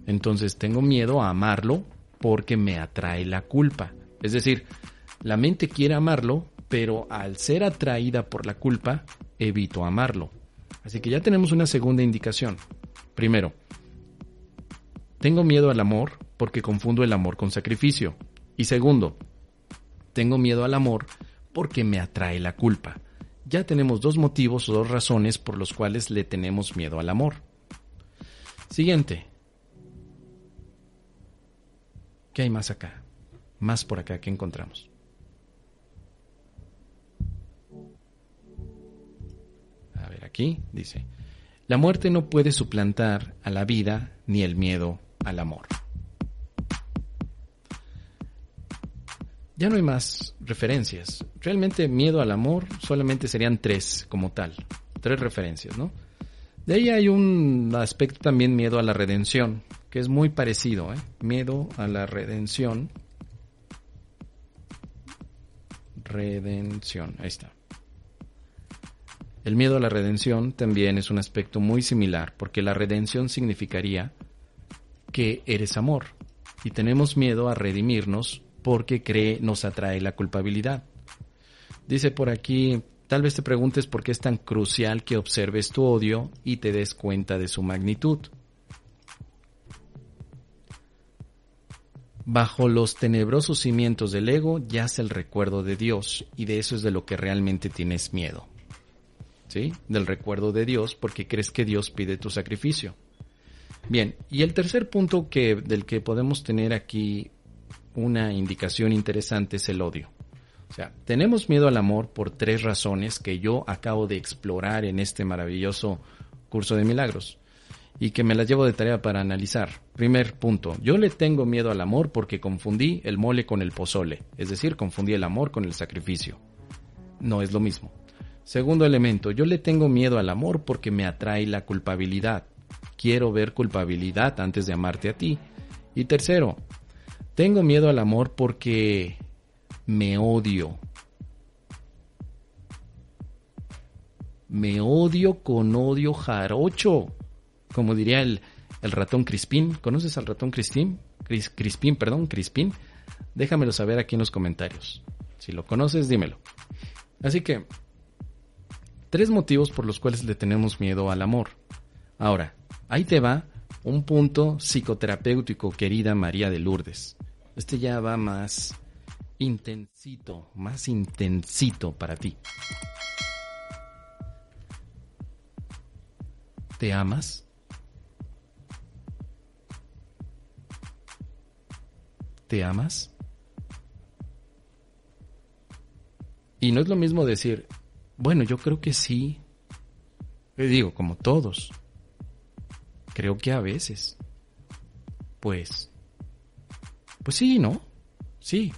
Entonces tengo miedo a amarlo porque me atrae la culpa. Es decir, la mente quiere amarlo, pero al ser atraída por la culpa, evito amarlo. Así que ya tenemos una segunda indicación. Primero, tengo miedo al amor porque confundo el amor con sacrificio. Y segundo, tengo miedo al amor porque me atrae la culpa. Ya tenemos dos motivos o dos razones por los cuales le tenemos miedo al amor. Siguiente. ¿Qué hay más acá? Más por acá, ¿qué encontramos? A ver, aquí dice: la muerte no puede suplantar a la vida ni el miedo al amor. Ya no hay más referencias. Realmente miedo al amor solamente serían tres como tal. Tres referencias, ¿no? De ahí hay un aspecto también, miedo a la redención, que es muy parecido, ¿eh? Miedo a la redención. Redención, ahí está. El miedo a la redención también es un aspecto muy similar, porque la redención significaría que eres amor y tenemos miedo a redimirnos porque nos atrae la culpabilidad. Dice por aquí, tal vez te preguntes por qué es tan crucial que observes tu odio y te des cuenta de su magnitud. Bajo los tenebrosos cimientos del ego yace el recuerdo de Dios, y de eso es de lo que realmente tienes miedo. ¿Sí? Del recuerdo de Dios, porque crees que Dios pide tu sacrificio. Bien, y el tercer punto del que podemos tener aquí una indicación interesante es el odio. O sea, tenemos miedo al amor por tres razones que yo acabo de explorar en este maravilloso curso de milagros y que me las llevo de tarea para analizar. Primer punto, yo le tengo miedo al amor porque confundí el mole con el pozole, es decir, confundí el amor con el sacrificio. No es lo mismo. Segundo elemento, yo le tengo miedo al amor porque me atrae la culpabilidad. Quiero ver culpabilidad antes de amarte a ti. Y tercero, tengo miedo al amor porque me odio. Me odio con odio jarocho. Como diría el ratón Crispín. ¿Conoces al ratón Crispín? Crispín. Déjamelo saber aquí en los comentarios. Si lo conoces, dímelo. Así que, tres motivos por los cuales le tenemos miedo al amor. Ahora, ahí te va un punto psicoterapéutico, querida María de Lourdes. Este ya va más intensito para ti. ¿Te amas? ¿Te amas? Y no es lo mismo decir, bueno, yo creo que sí. Yo digo, como todos. Creo que a veces. Pues sí, ¿no? Sí.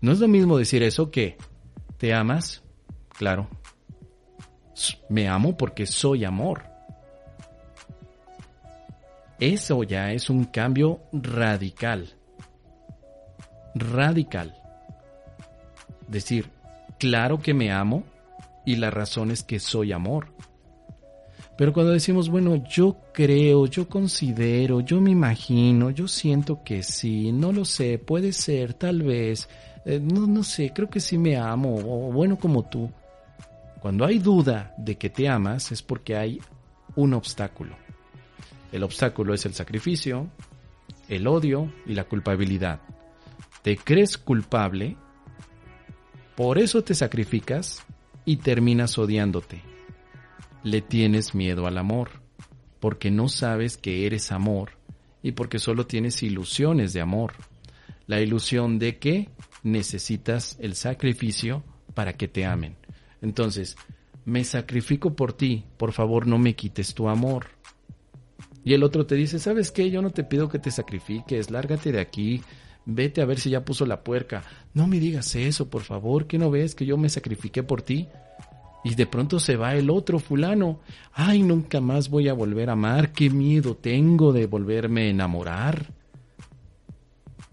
No es lo mismo decir eso que ¿te amas? Claro. Me amo porque soy amor. Eso ya es un cambio radical. Radical. Decir, claro que me amo y la razón es que soy amor. Pero cuando decimos, bueno, yo creo, yo considero, yo me imagino, yo siento que sí, no lo sé, puede ser, tal vez, no sé, creo que sí me amo, o bueno, como tú. Cuando hay duda de que te amas es porque hay un obstáculo. El obstáculo es el sacrificio, el odio y la culpabilidad. Te crees culpable, por eso te sacrificas y terminas odiándote. Le tienes miedo al amor, porque no sabes que eres amor y porque solo tienes ilusiones de amor. La ilusión de que necesitas el sacrificio para que te amen. Entonces, me sacrifico por ti, por favor no me quites tu amor. Y el otro te dice, ¿sabes qué? Yo no te pido que te sacrifiques, lárgate de aquí, vete a ver si ya puso la puerca. No me digas eso, por favor, ¿qué no ves que yo me sacrifiqué por ti? Y de pronto se va el otro fulano. Ay, nunca más voy a volver a amar, qué miedo tengo de volverme a enamorar.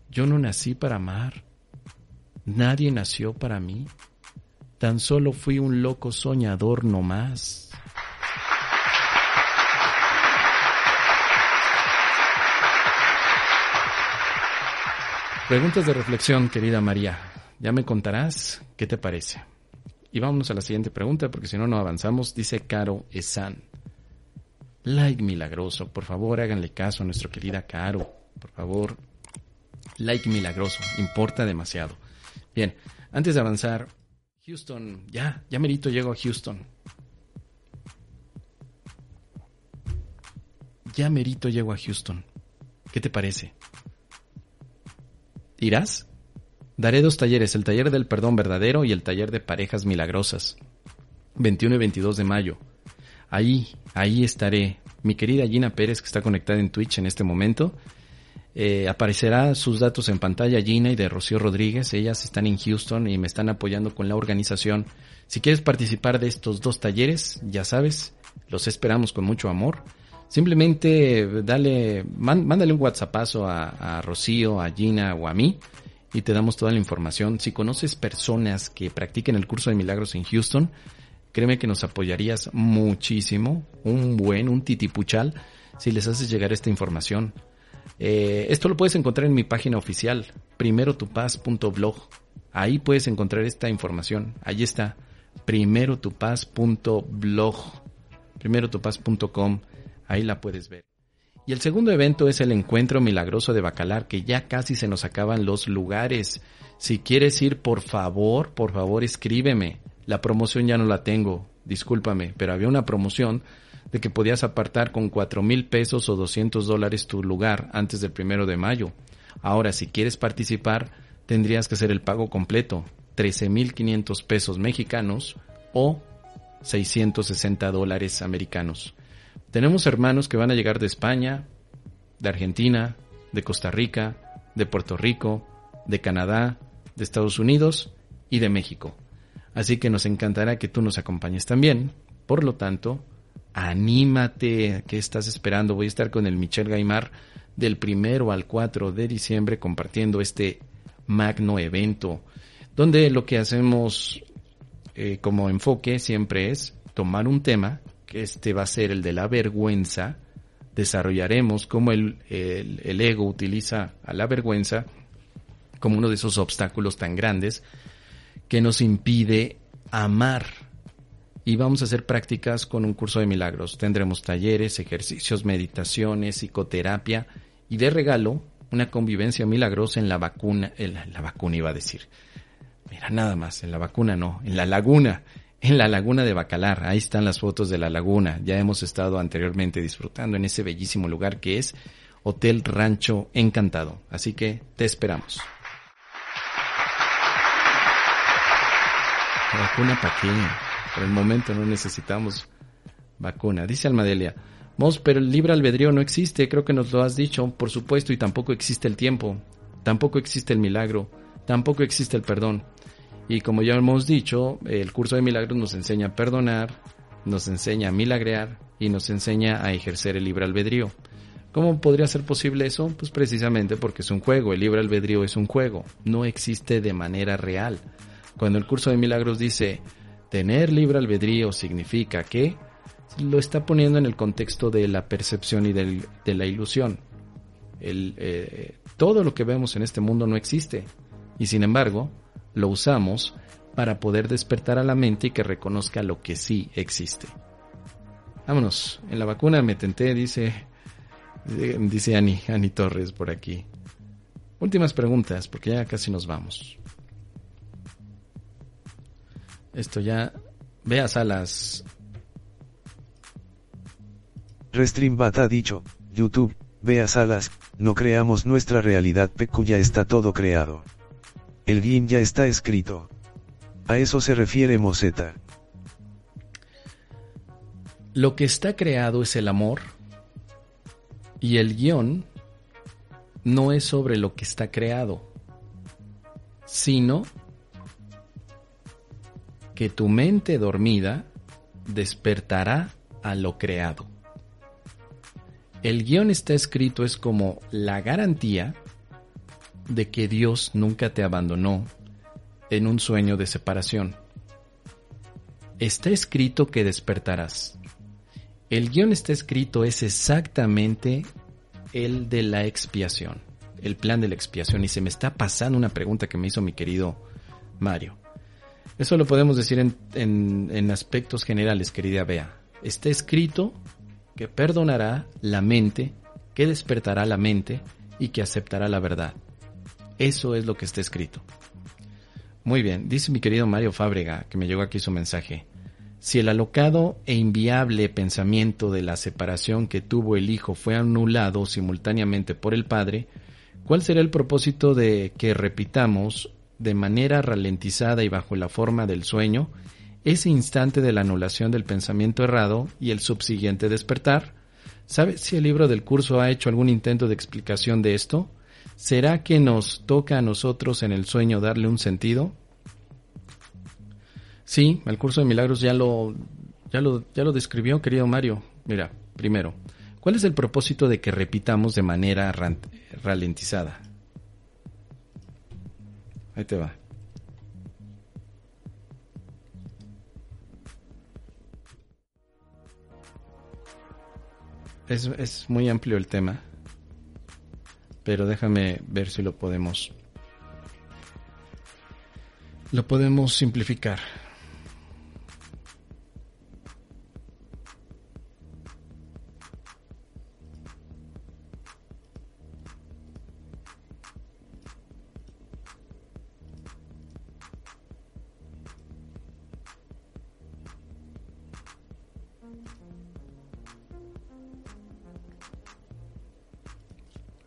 Yo no nací para amar, nadie nació para mí. Tan solo fui un loco soñador no más. Preguntas de reflexión, querida María. Ya me contarás qué te parece. Y vámonos a la siguiente pregunta, porque si no, no avanzamos. Dice Caro Esan. Like milagroso. Por favor, háganle caso a nuestra querida Caro. Por favor, like milagroso. Importa demasiado. Bien, antes de avanzar, Houston, ya merito llego a Houston. Ya merito llego a Houston. ¿Qué te parece? ¿Irás? Daré 2 talleres, el taller del perdón verdadero y el taller de parejas milagrosas. 21 y 22 de mayo. Ahí estaré. Mi querida Gina Pérez, que está conectada en Twitch en este momento. Aparecerá sus datos en pantalla, Gina y de Rocío Rodríguez. Ellas están en Houston y me están apoyando con la organización. Si quieres participar de estos 2 talleres, ya sabes, los esperamos con mucho amor. Simplemente mándale un WhatsAppazo a Rocío, a Gina o a mí y te damos toda la información. Si conoces personas que practiquen el curso de milagros en Houston, créeme que nos apoyarías muchísimo, un titipuchal, si les haces llegar esta información. Esto lo puedes encontrar en mi página oficial, Primerotupaz.blog. Ahí puedes encontrar esta información. Ahí está, Primerotupaz.blog, Primerotupaz.com. Ahí la puedes ver. Y el segundo evento es el Encuentro Milagroso de Bacalar, que ya casi se nos acaban los lugares. Si quieres ir, por favor escríbeme. La promoción ya no la tengo, discúlpame, pero había una promoción de que podías apartar con $4,000 pesos o $200 tu lugar antes del 1 de mayo. Ahora, si quieres participar, tendrías que hacer el pago completo, $13,500 pesos mexicanos o $660 americanos. Tenemos hermanos que van a llegar de España, de Argentina, de Costa Rica, de Puerto Rico, de Canadá, de Estados Unidos y de México. Así que nos encantará que tú nos acompañes también. Por lo tanto, anímate, ¿qué estás esperando? Voy a estar con el Michel Gaimard del 1 al 4 de diciembre compartiendo este magno evento, donde lo que hacemos como enfoque siempre es tomar un tema, que este va a ser el de la vergüenza. Desarrollaremos cómo el ego utiliza a la vergüenza como uno de esos obstáculos tan grandes que nos impide amar. Y vamos a hacer prácticas con un curso de milagros. Tendremos talleres, ejercicios, meditaciones, psicoterapia y de regalo una convivencia milagrosa en la vacuna. En la vacuna iba a decir. Mira, nada más, en la vacuna no, en la laguna. En la laguna de Bacalar, ahí están las fotos de la laguna. Ya hemos estado anteriormente disfrutando en ese bellísimo lugar que es Hotel Rancho Encantado. Así que te esperamos. ¿La vacuna para qué? Por el momento no necesitamos vacuna. Dice Almadelia, Mos, pero el libre albedrío no existe, creo que nos lo has dicho, por supuesto, y tampoco existe el tiempo, tampoco existe el milagro, tampoco existe el perdón. Y como ya hemos dicho, el curso de milagros nos enseña a perdonar, nos enseña a milagrear y nos enseña a ejercer el libre albedrío. ¿Cómo podría ser posible eso? Pues precisamente porque es un juego, el libre albedrío es un juego, no existe de manera real. Cuando el curso de milagros dice, tener libre albedrío significa que lo está poniendo en el contexto de la percepción y de la ilusión. Todo lo que vemos en este mundo no existe, y sin embargo lo usamos para poder despertar a la mente y que reconozca lo que sí existe. Vámonos, en la vacuna me tenté, dice Ani Torres por aquí. Últimas preguntas, porque ya casi nos vamos. Esto ya... Bea Salas. Restreambat ha dicho, YouTube, Bea Salas, no creamos nuestra realidad, PQ ya está todo creado. El guión ya está escrito. A eso se refiere Moseta. Lo que está creado es el amor, y el guión no es sobre lo que está creado, sino que tu mente dormida despertará a lo creado. El guión está escrito es como la garantía de que Dios nunca te abandonó en un sueño de separación. Está escrito que despertarás. El guión está escrito es exactamente el de la expiación, el plan de la expiación. Y se me está pasando una pregunta que me hizo mi querido Mario. Eso lo podemos decir en aspectos generales, querida Bea. Está escrito que perdonará la mente, que despertará la mente y que aceptará la verdad. Eso es lo que está escrito. Muy bien, dice mi querido Mario Fábrega, que me llegó aquí su mensaje. Si el alocado e inviable pensamiento de la separación que tuvo el hijo fue anulado simultáneamente por el padre, ¿cuál será el propósito de que repitamos de manera ralentizada y bajo la forma del sueño ese instante de la anulación del pensamiento errado y el subsiguiente despertar? ¿Sabes si el libro del curso ha hecho algún intento de explicación de esto? ¿Será que nos toca a nosotros en el sueño darle un sentido? Sí, el curso de milagros ya lo describió, querido Mario. Mira, primero, ¿cuál es el propósito de que repitamos de manera ralentizada? Ahí te va. Es muy amplio el tema, pero déjame ver si lo podemos simplificar.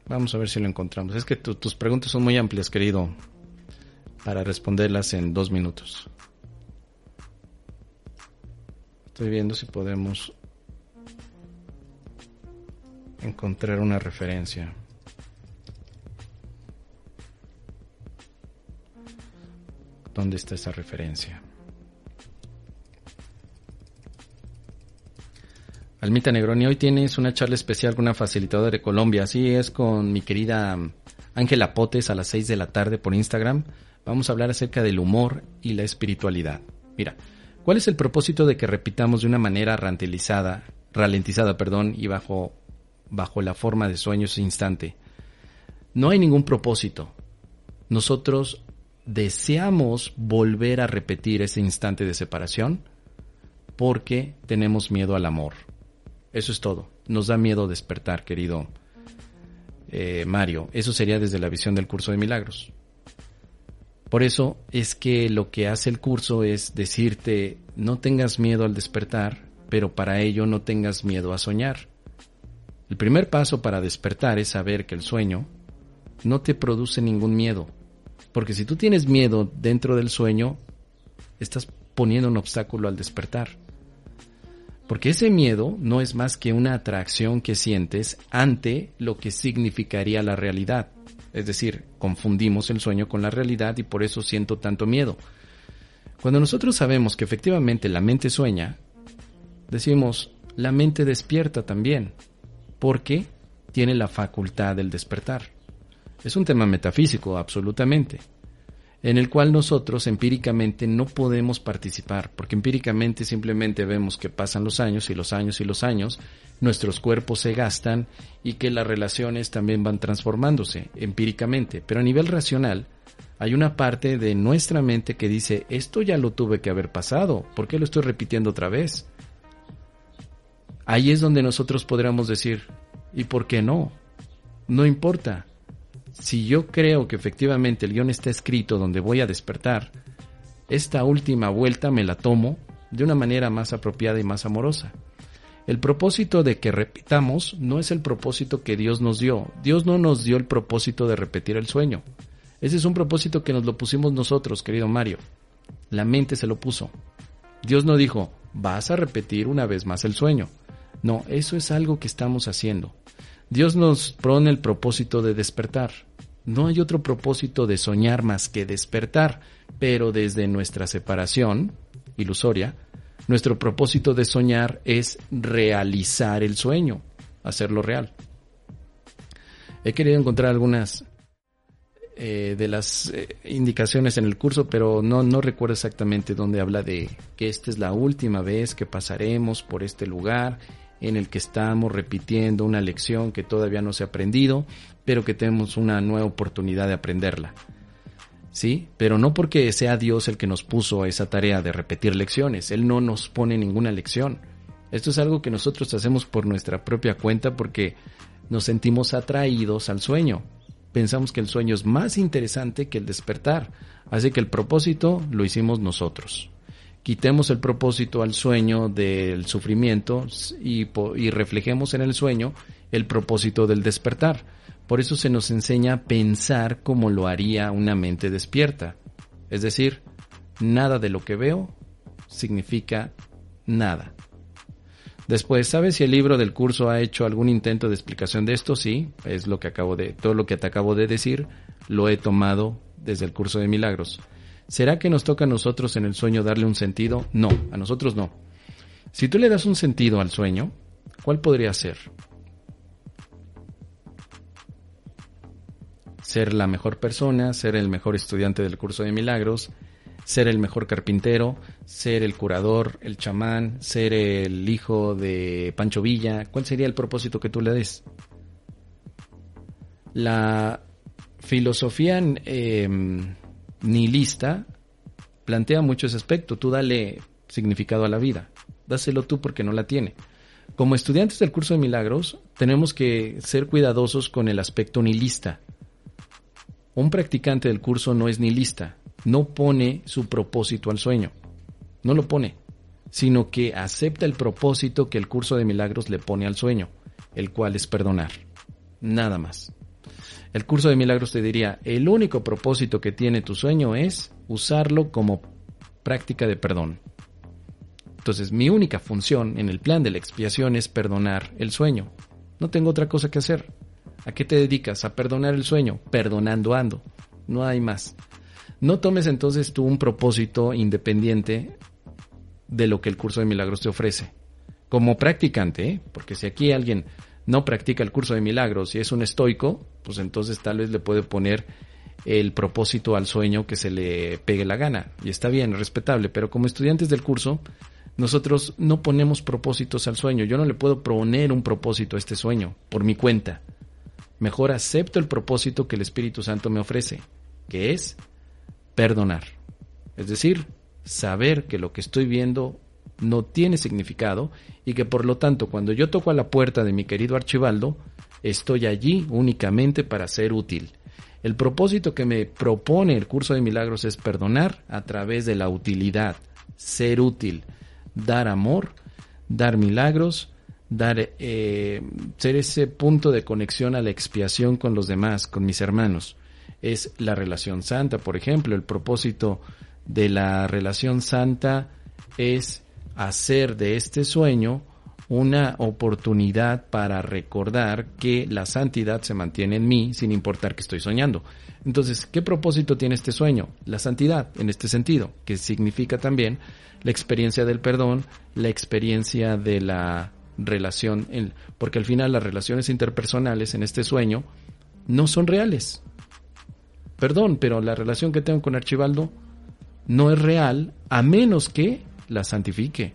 Vamos a ver si lo encontramos. Es que tus preguntas son muy amplias, querido, para responderlas en 2 minutos. Estoy viendo si podemos encontrar una referencia. ¿Dónde está esa referencia? Almita Negroni, hoy tienes una charla especial con una facilitadora de Colombia. Así es, con mi querida Ángela Potes a las 6 de la tarde por Instagram. Vamos a hablar acerca del humor y la espiritualidad. Mira, ¿cuál es el propósito de que repitamos de una manera ralentizada, y bajo la forma de sueño ese instante? No hay ningún propósito. Nosotros deseamos volver a repetir ese instante de separación porque tenemos miedo al amor. Eso es todo. Nos da miedo despertar, querido Mario. Eso sería desde la visión del curso de milagros. Por eso es que lo que hace el curso es decirte: no tengas miedo al despertar, pero para ello no tengas miedo a soñar. El primer paso para despertar es saber que el sueño no te produce ningún miedo, porque si tú tienes miedo dentro del sueño, estás poniendo un obstáculo al despertar. Porque ese miedo no es más que una atracción que sientes ante lo que significaría la realidad. Es decir, confundimos el sueño con la realidad y por eso siento tanto miedo. Cuando nosotros sabemos que efectivamente la mente sueña, decimos, la mente despierta también, porque tiene la facultad del despertar. Es un tema metafísico, absolutamente. en el cual nosotros empíricamente no podemos participar, porque empíricamente simplemente vemos que pasan los años y los años y los años, nuestros cuerpos se gastan y que las relaciones también van transformándose empíricamente, pero a nivel racional hay una parte de nuestra mente que dice, esto ya lo tuve que haber pasado, ¿por qué lo estoy repitiendo otra vez? Ahí es donde nosotros podríamos decir, ¿y por qué no? No importa. Si yo creo que efectivamente el guión está escrito donde voy a despertar, esta última vuelta me la tomo de una manera más apropiada y más amorosa. El propósito de que repitamos no es el propósito que Dios nos dio. Dios no nos dio el propósito de repetir el sueño. Ese es un propósito que nos lo pusimos nosotros, querido Mario. La mente se lo puso. Dios no dijo, vas a repetir una vez más el sueño. No, eso es algo que estamos haciendo. Dios nos pone el propósito de despertar. No hay otro propósito de soñar más que despertar, pero desde nuestra separación ilusoria, nuestro propósito de soñar es realizar el sueño, hacerlo real. He querido encontrar algunas de las indicaciones en el curso, pero no recuerdo exactamente dónde habla de que esta es la última vez que pasaremos por este lugar en el que estamos repitiendo una lección que todavía no se ha aprendido, pero que tenemos una nueva oportunidad de aprenderla. ¿Sí? Pero no porque sea Dios el que nos puso esa tarea de repetir lecciones. Él no nos pone ninguna lección. Esto es algo que nosotros hacemos por nuestra propia cuenta porque nos sentimos atraídos al sueño. Pensamos que el sueño es más interesante que el despertar. Así que el propósito lo hicimos nosotros. Quitemos el propósito al sueño del sufrimiento y reflejemos en el sueño el propósito del despertar. Por eso se nos enseña a pensar como lo haría una mente despierta. Es decir, nada de lo que veo significa nada. Después, ¿sabes si el libro del curso ha hecho algún intento de explicación de esto? Sí, es lo que todo lo que te acabo de decir lo he tomado desde el curso de milagros. ¿Será que nos toca a nosotros en el sueño darle un sentido? No, a nosotros no. Si tú le das un sentido al sueño, ¿cuál podría ser? Ser la mejor persona, ser el mejor estudiante del curso de milagros, ser el mejor carpintero, ser el curador, el chamán, ser el hijo de Pancho Villa. ¿Cuál sería el propósito que tú le des? La filosofía nihilista plantea mucho ese aspecto. Tú dale significado a la vida, dáselo tú porque no la tiene. Como estudiantes del curso de milagros tenemos que ser cuidadosos con el aspecto nihilista. Un practicante del curso no es nihilista, no pone su propósito al sueño, no lo pone, sino que acepta el propósito que el curso de milagros le pone al sueño, el cual es perdonar, nada más. El curso de milagros te diría, el único propósito que tiene tu sueño es usarlo como práctica de perdón. Entonces, mi única función en el plan de la expiación es perdonar el sueño. No tengo otra cosa que hacer. ¿A qué te dedicas? A perdonar el sueño. Perdonando ando. No hay más. No tomes entonces tú un propósito independiente de lo que el curso de milagros te ofrece. Como practicante, porque si aquí alguien no practica el curso de milagros y es un estoico, pues entonces tal vez le puede poner el propósito al sueño que se le pegue la gana. Y está bien, respetable, pero como estudiantes del curso, nosotros no ponemos propósitos al sueño. Yo no le puedo poner un propósito a este sueño por mi cuenta. Mejor acepto el propósito que el Espíritu Santo me ofrece, que es perdonar. Es decir, saber que lo que estoy viendo no tiene significado y que por lo tanto cuando yo toco a la puerta de mi querido Archibaldo, estoy allí únicamente para ser útil. El propósito que me propone el curso de milagros es perdonar a través de la utilidad, ser útil, dar amor, dar milagros, ser ese punto de conexión a la expiación con los demás, con mis hermanos. Es la relación santa, por ejemplo. El propósito de la relación santa es hacer de este sueño una oportunidad para recordar que la santidad se mantiene en mí sin importar que estoy soñando. Entonces, ¿qué propósito tiene este sueño? La santidad, en este sentido, que significa también la experiencia del perdón, la experiencia de la relación, porque al final las relaciones interpersonales en este sueño no son reales. perdón, pero la relación que tengo con Archibaldo no es real a menos que la santifique.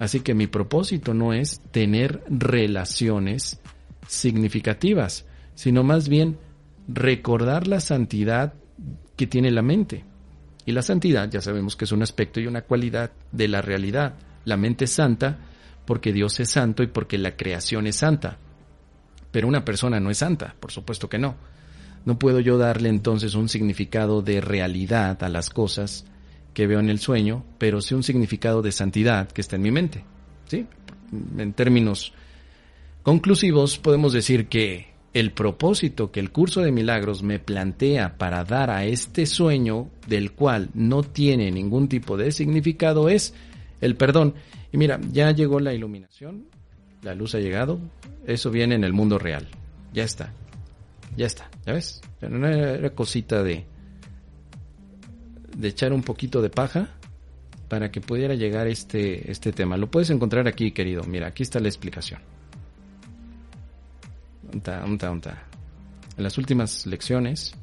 Así que mi propósito no es tener relaciones significativas, sino más bien recordar la santidad que tiene la mente. Y la santidad ya sabemos que es un aspecto y una cualidad de la realidad. La mente es santa porque Dios es santo y porque la creación es santa. Pero una persona no es santa, por supuesto que no. No puedo yo darle entonces un significado de realidad a las cosas que veo en el sueño, pero sí un significado de santidad que está en mi mente, ¿sí? En términos conclusivos podemos decir que el propósito que el Curso de Milagros me plantea para dar a este sueño, del cual no tiene ningún tipo de significado, es el perdón. Y mira, ya llegó la iluminación, la luz ha llegado, eso viene en el mundo real. Ya está, ya está, ¿ya ves? No era cosita de echar un poquito de paja para que pudiera llegar este tema. Lo puedes encontrar aquí, querido. Mira, aquí está la explicación. En las últimas lecciones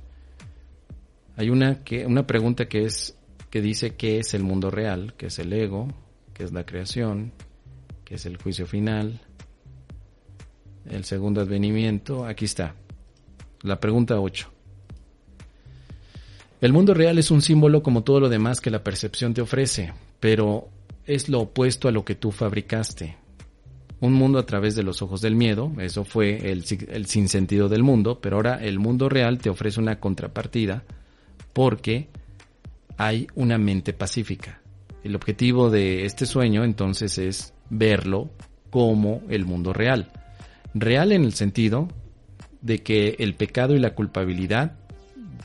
hay una pregunta que dice qué es el mundo real, qué es el ego, qué es la creación, qué es el juicio final, el segundo advenimiento. Aquí está, la pregunta 8. El mundo real es un símbolo como todo lo demás que la percepción te ofrece, pero es lo opuesto a lo que tú fabricaste. Un mundo a través de los ojos del miedo, eso fue el sinsentido del mundo, pero ahora el mundo real te ofrece una contrapartida porque hay una mente pacífica. El objetivo de este sueño entonces es verlo como el mundo real. Real en el sentido de que el pecado y la culpabilidad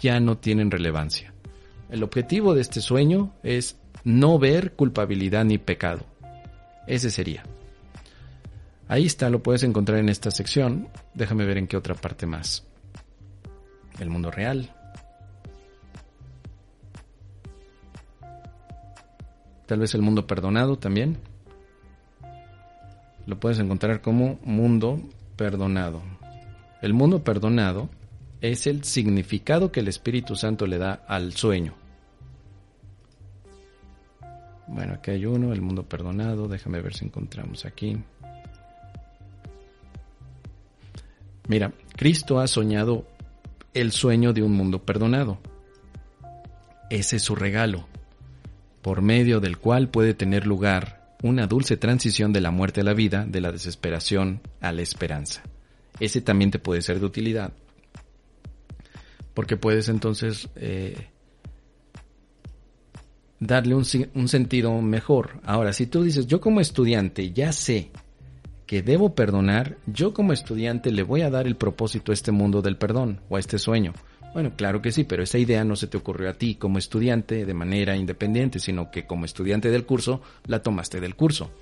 ya no tienen relevancia. El objetivo de este sueño es no ver culpabilidad ni pecado. Ese sería. Ahí está, lo puedes encontrar en esta sección. Déjame ver en qué otra parte más. El mundo real. Tal vez el mundo perdonado también. Lo puedes encontrar como mundo perdonado. El mundo perdonado es el significado que el Espíritu Santo le da al sueño. Bueno, aquí hay uno, el mundo perdonado. Déjame ver si encontramos aquí. Mira, Cristo ha soñado el sueño de un mundo perdonado. Ese es su regalo, por medio del cual puede tener lugar una dulce transición de la muerte a la vida, de la desesperación a la esperanza. Ese también te puede ser de utilidad, porque puedes entonces darle un sentido mejor. Ahora, si tú dices, yo como estudiante ya sé que debo perdonar, yo como estudiante le voy a dar el propósito a este mundo del perdón o a este sueño. Bueno, claro que sí, pero esa idea no se te ocurrió a ti como estudiante de manera independiente, sino que como estudiante del curso la tomaste del curso.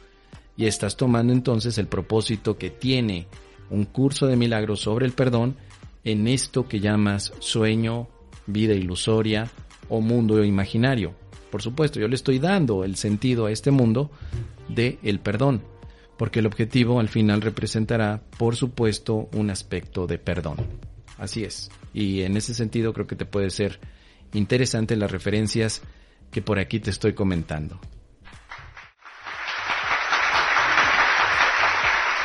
Y estás tomando entonces el propósito que tiene un curso de milagros sobre el perdón en esto que llamas sueño, vida ilusoria o mundo imaginario. Por supuesto, yo le estoy dando el sentido a este mundo del perdón, porque el objetivo al final representará, por supuesto, un aspecto de perdón. Así es. Y en ese sentido creo que te puede ser interesante las referencias que por aquí te estoy comentando.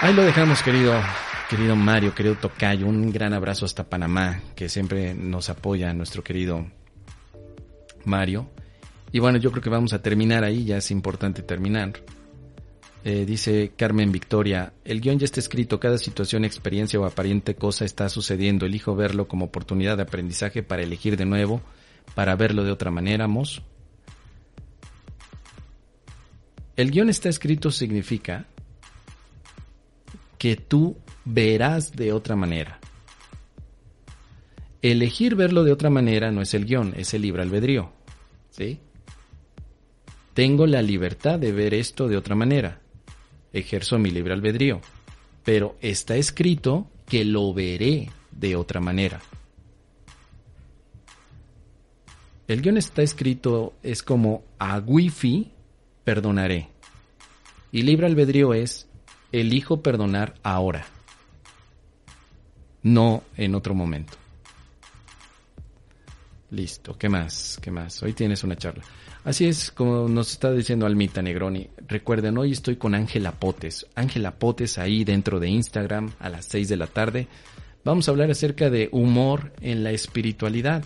Ahí lo dejamos, querido Mario, querido Tocayo. Un gran abrazo hasta Panamá, que siempre nos apoya nuestro querido Mario. Y bueno, yo creo que vamos a terminar ahí, ya es importante terminar. Dice Carmen Victoria, el guión ya está escrito, cada situación, experiencia o aparente cosa está sucediendo, elijo verlo como oportunidad de aprendizaje para elegir de nuevo, para verlo de otra manera, Mos. El guión está escrito significa que tú verás de otra manera. Elegir verlo de otra manera no es el guión, es el libre albedrío, ¿sí? Tengo la libertad de ver esto de otra manera. Ejerzo mi libre albedrío, pero está escrito que lo veré de otra manera. El guión está escrito, es como a wifi perdonaré. Y libre albedrío es elijo perdonar ahora, no en otro momento. Listo, ¿qué más? ¿Qué más? Hoy tienes una charla. Así es, como nos está diciendo Almita Negroni. Recuerden, hoy estoy con Ángela Potes. Ángela Potes ahí dentro de Instagram a las 6 de la tarde. Vamos a hablar acerca de humor en la espiritualidad,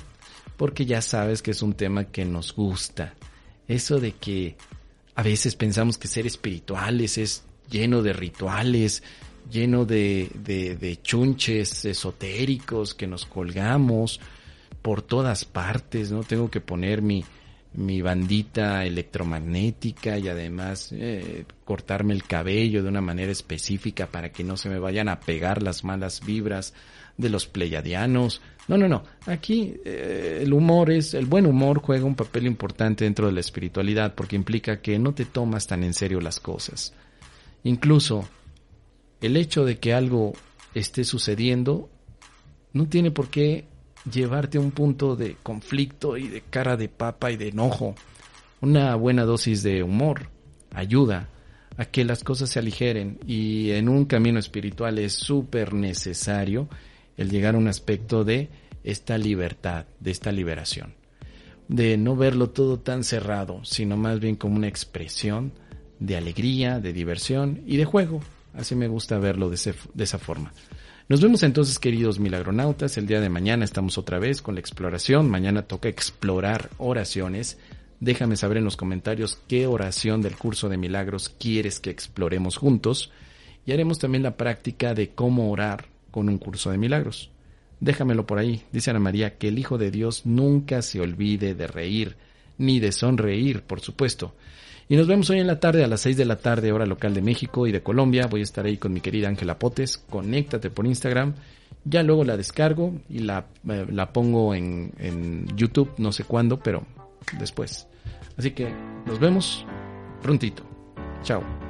porque ya sabes que es un tema que nos gusta. Eso de que a veces pensamos que ser espirituales es lleno de rituales, lleno de chunches esotéricos que nos colgamos por todas partes, ¿no? Tengo que poner mi bandita electromagnética y además cortarme el cabello de una manera específica para que no se me vayan a pegar las malas vibras de los pleyadianos. No. Aquí el buen humor juega un papel importante dentro de la espiritualidad porque implica que no te tomas tan en serio las cosas. Incluso el hecho de que algo esté sucediendo no tiene por qué llevarte a un punto de conflicto y de cara de papa y de enojo. Una buena dosis de humor ayuda a que las cosas se aligeren, y en un camino espiritual es súper necesario el llegar a un aspecto de esta libertad, de esta liberación, de no verlo todo tan cerrado, sino más bien como una expresión de alegría, de diversión y de juego. Así me gusta verlo de esa forma. Nos vemos entonces, queridos milagronautas. El día de mañana estamos otra vez con la exploración. Mañana toca explorar oraciones. Déjame saber en los comentarios qué oración del curso de milagros quieres que exploremos juntos. Y haremos también la práctica de cómo orar con un curso de milagros. Déjamelo por ahí. Dice Ana María que el Hijo de Dios nunca se olvide de reír, ni de sonreír, por supuesto. Y nos vemos hoy en la tarde a las 6 de la tarde, hora local de México y de Colombia. Voy a estar ahí con mi querida Ángela Potes. Conéctate por Instagram. Ya luego la descargo y la pongo en YouTube. No sé cuándo, pero después. Así que nos vemos prontito. Chao.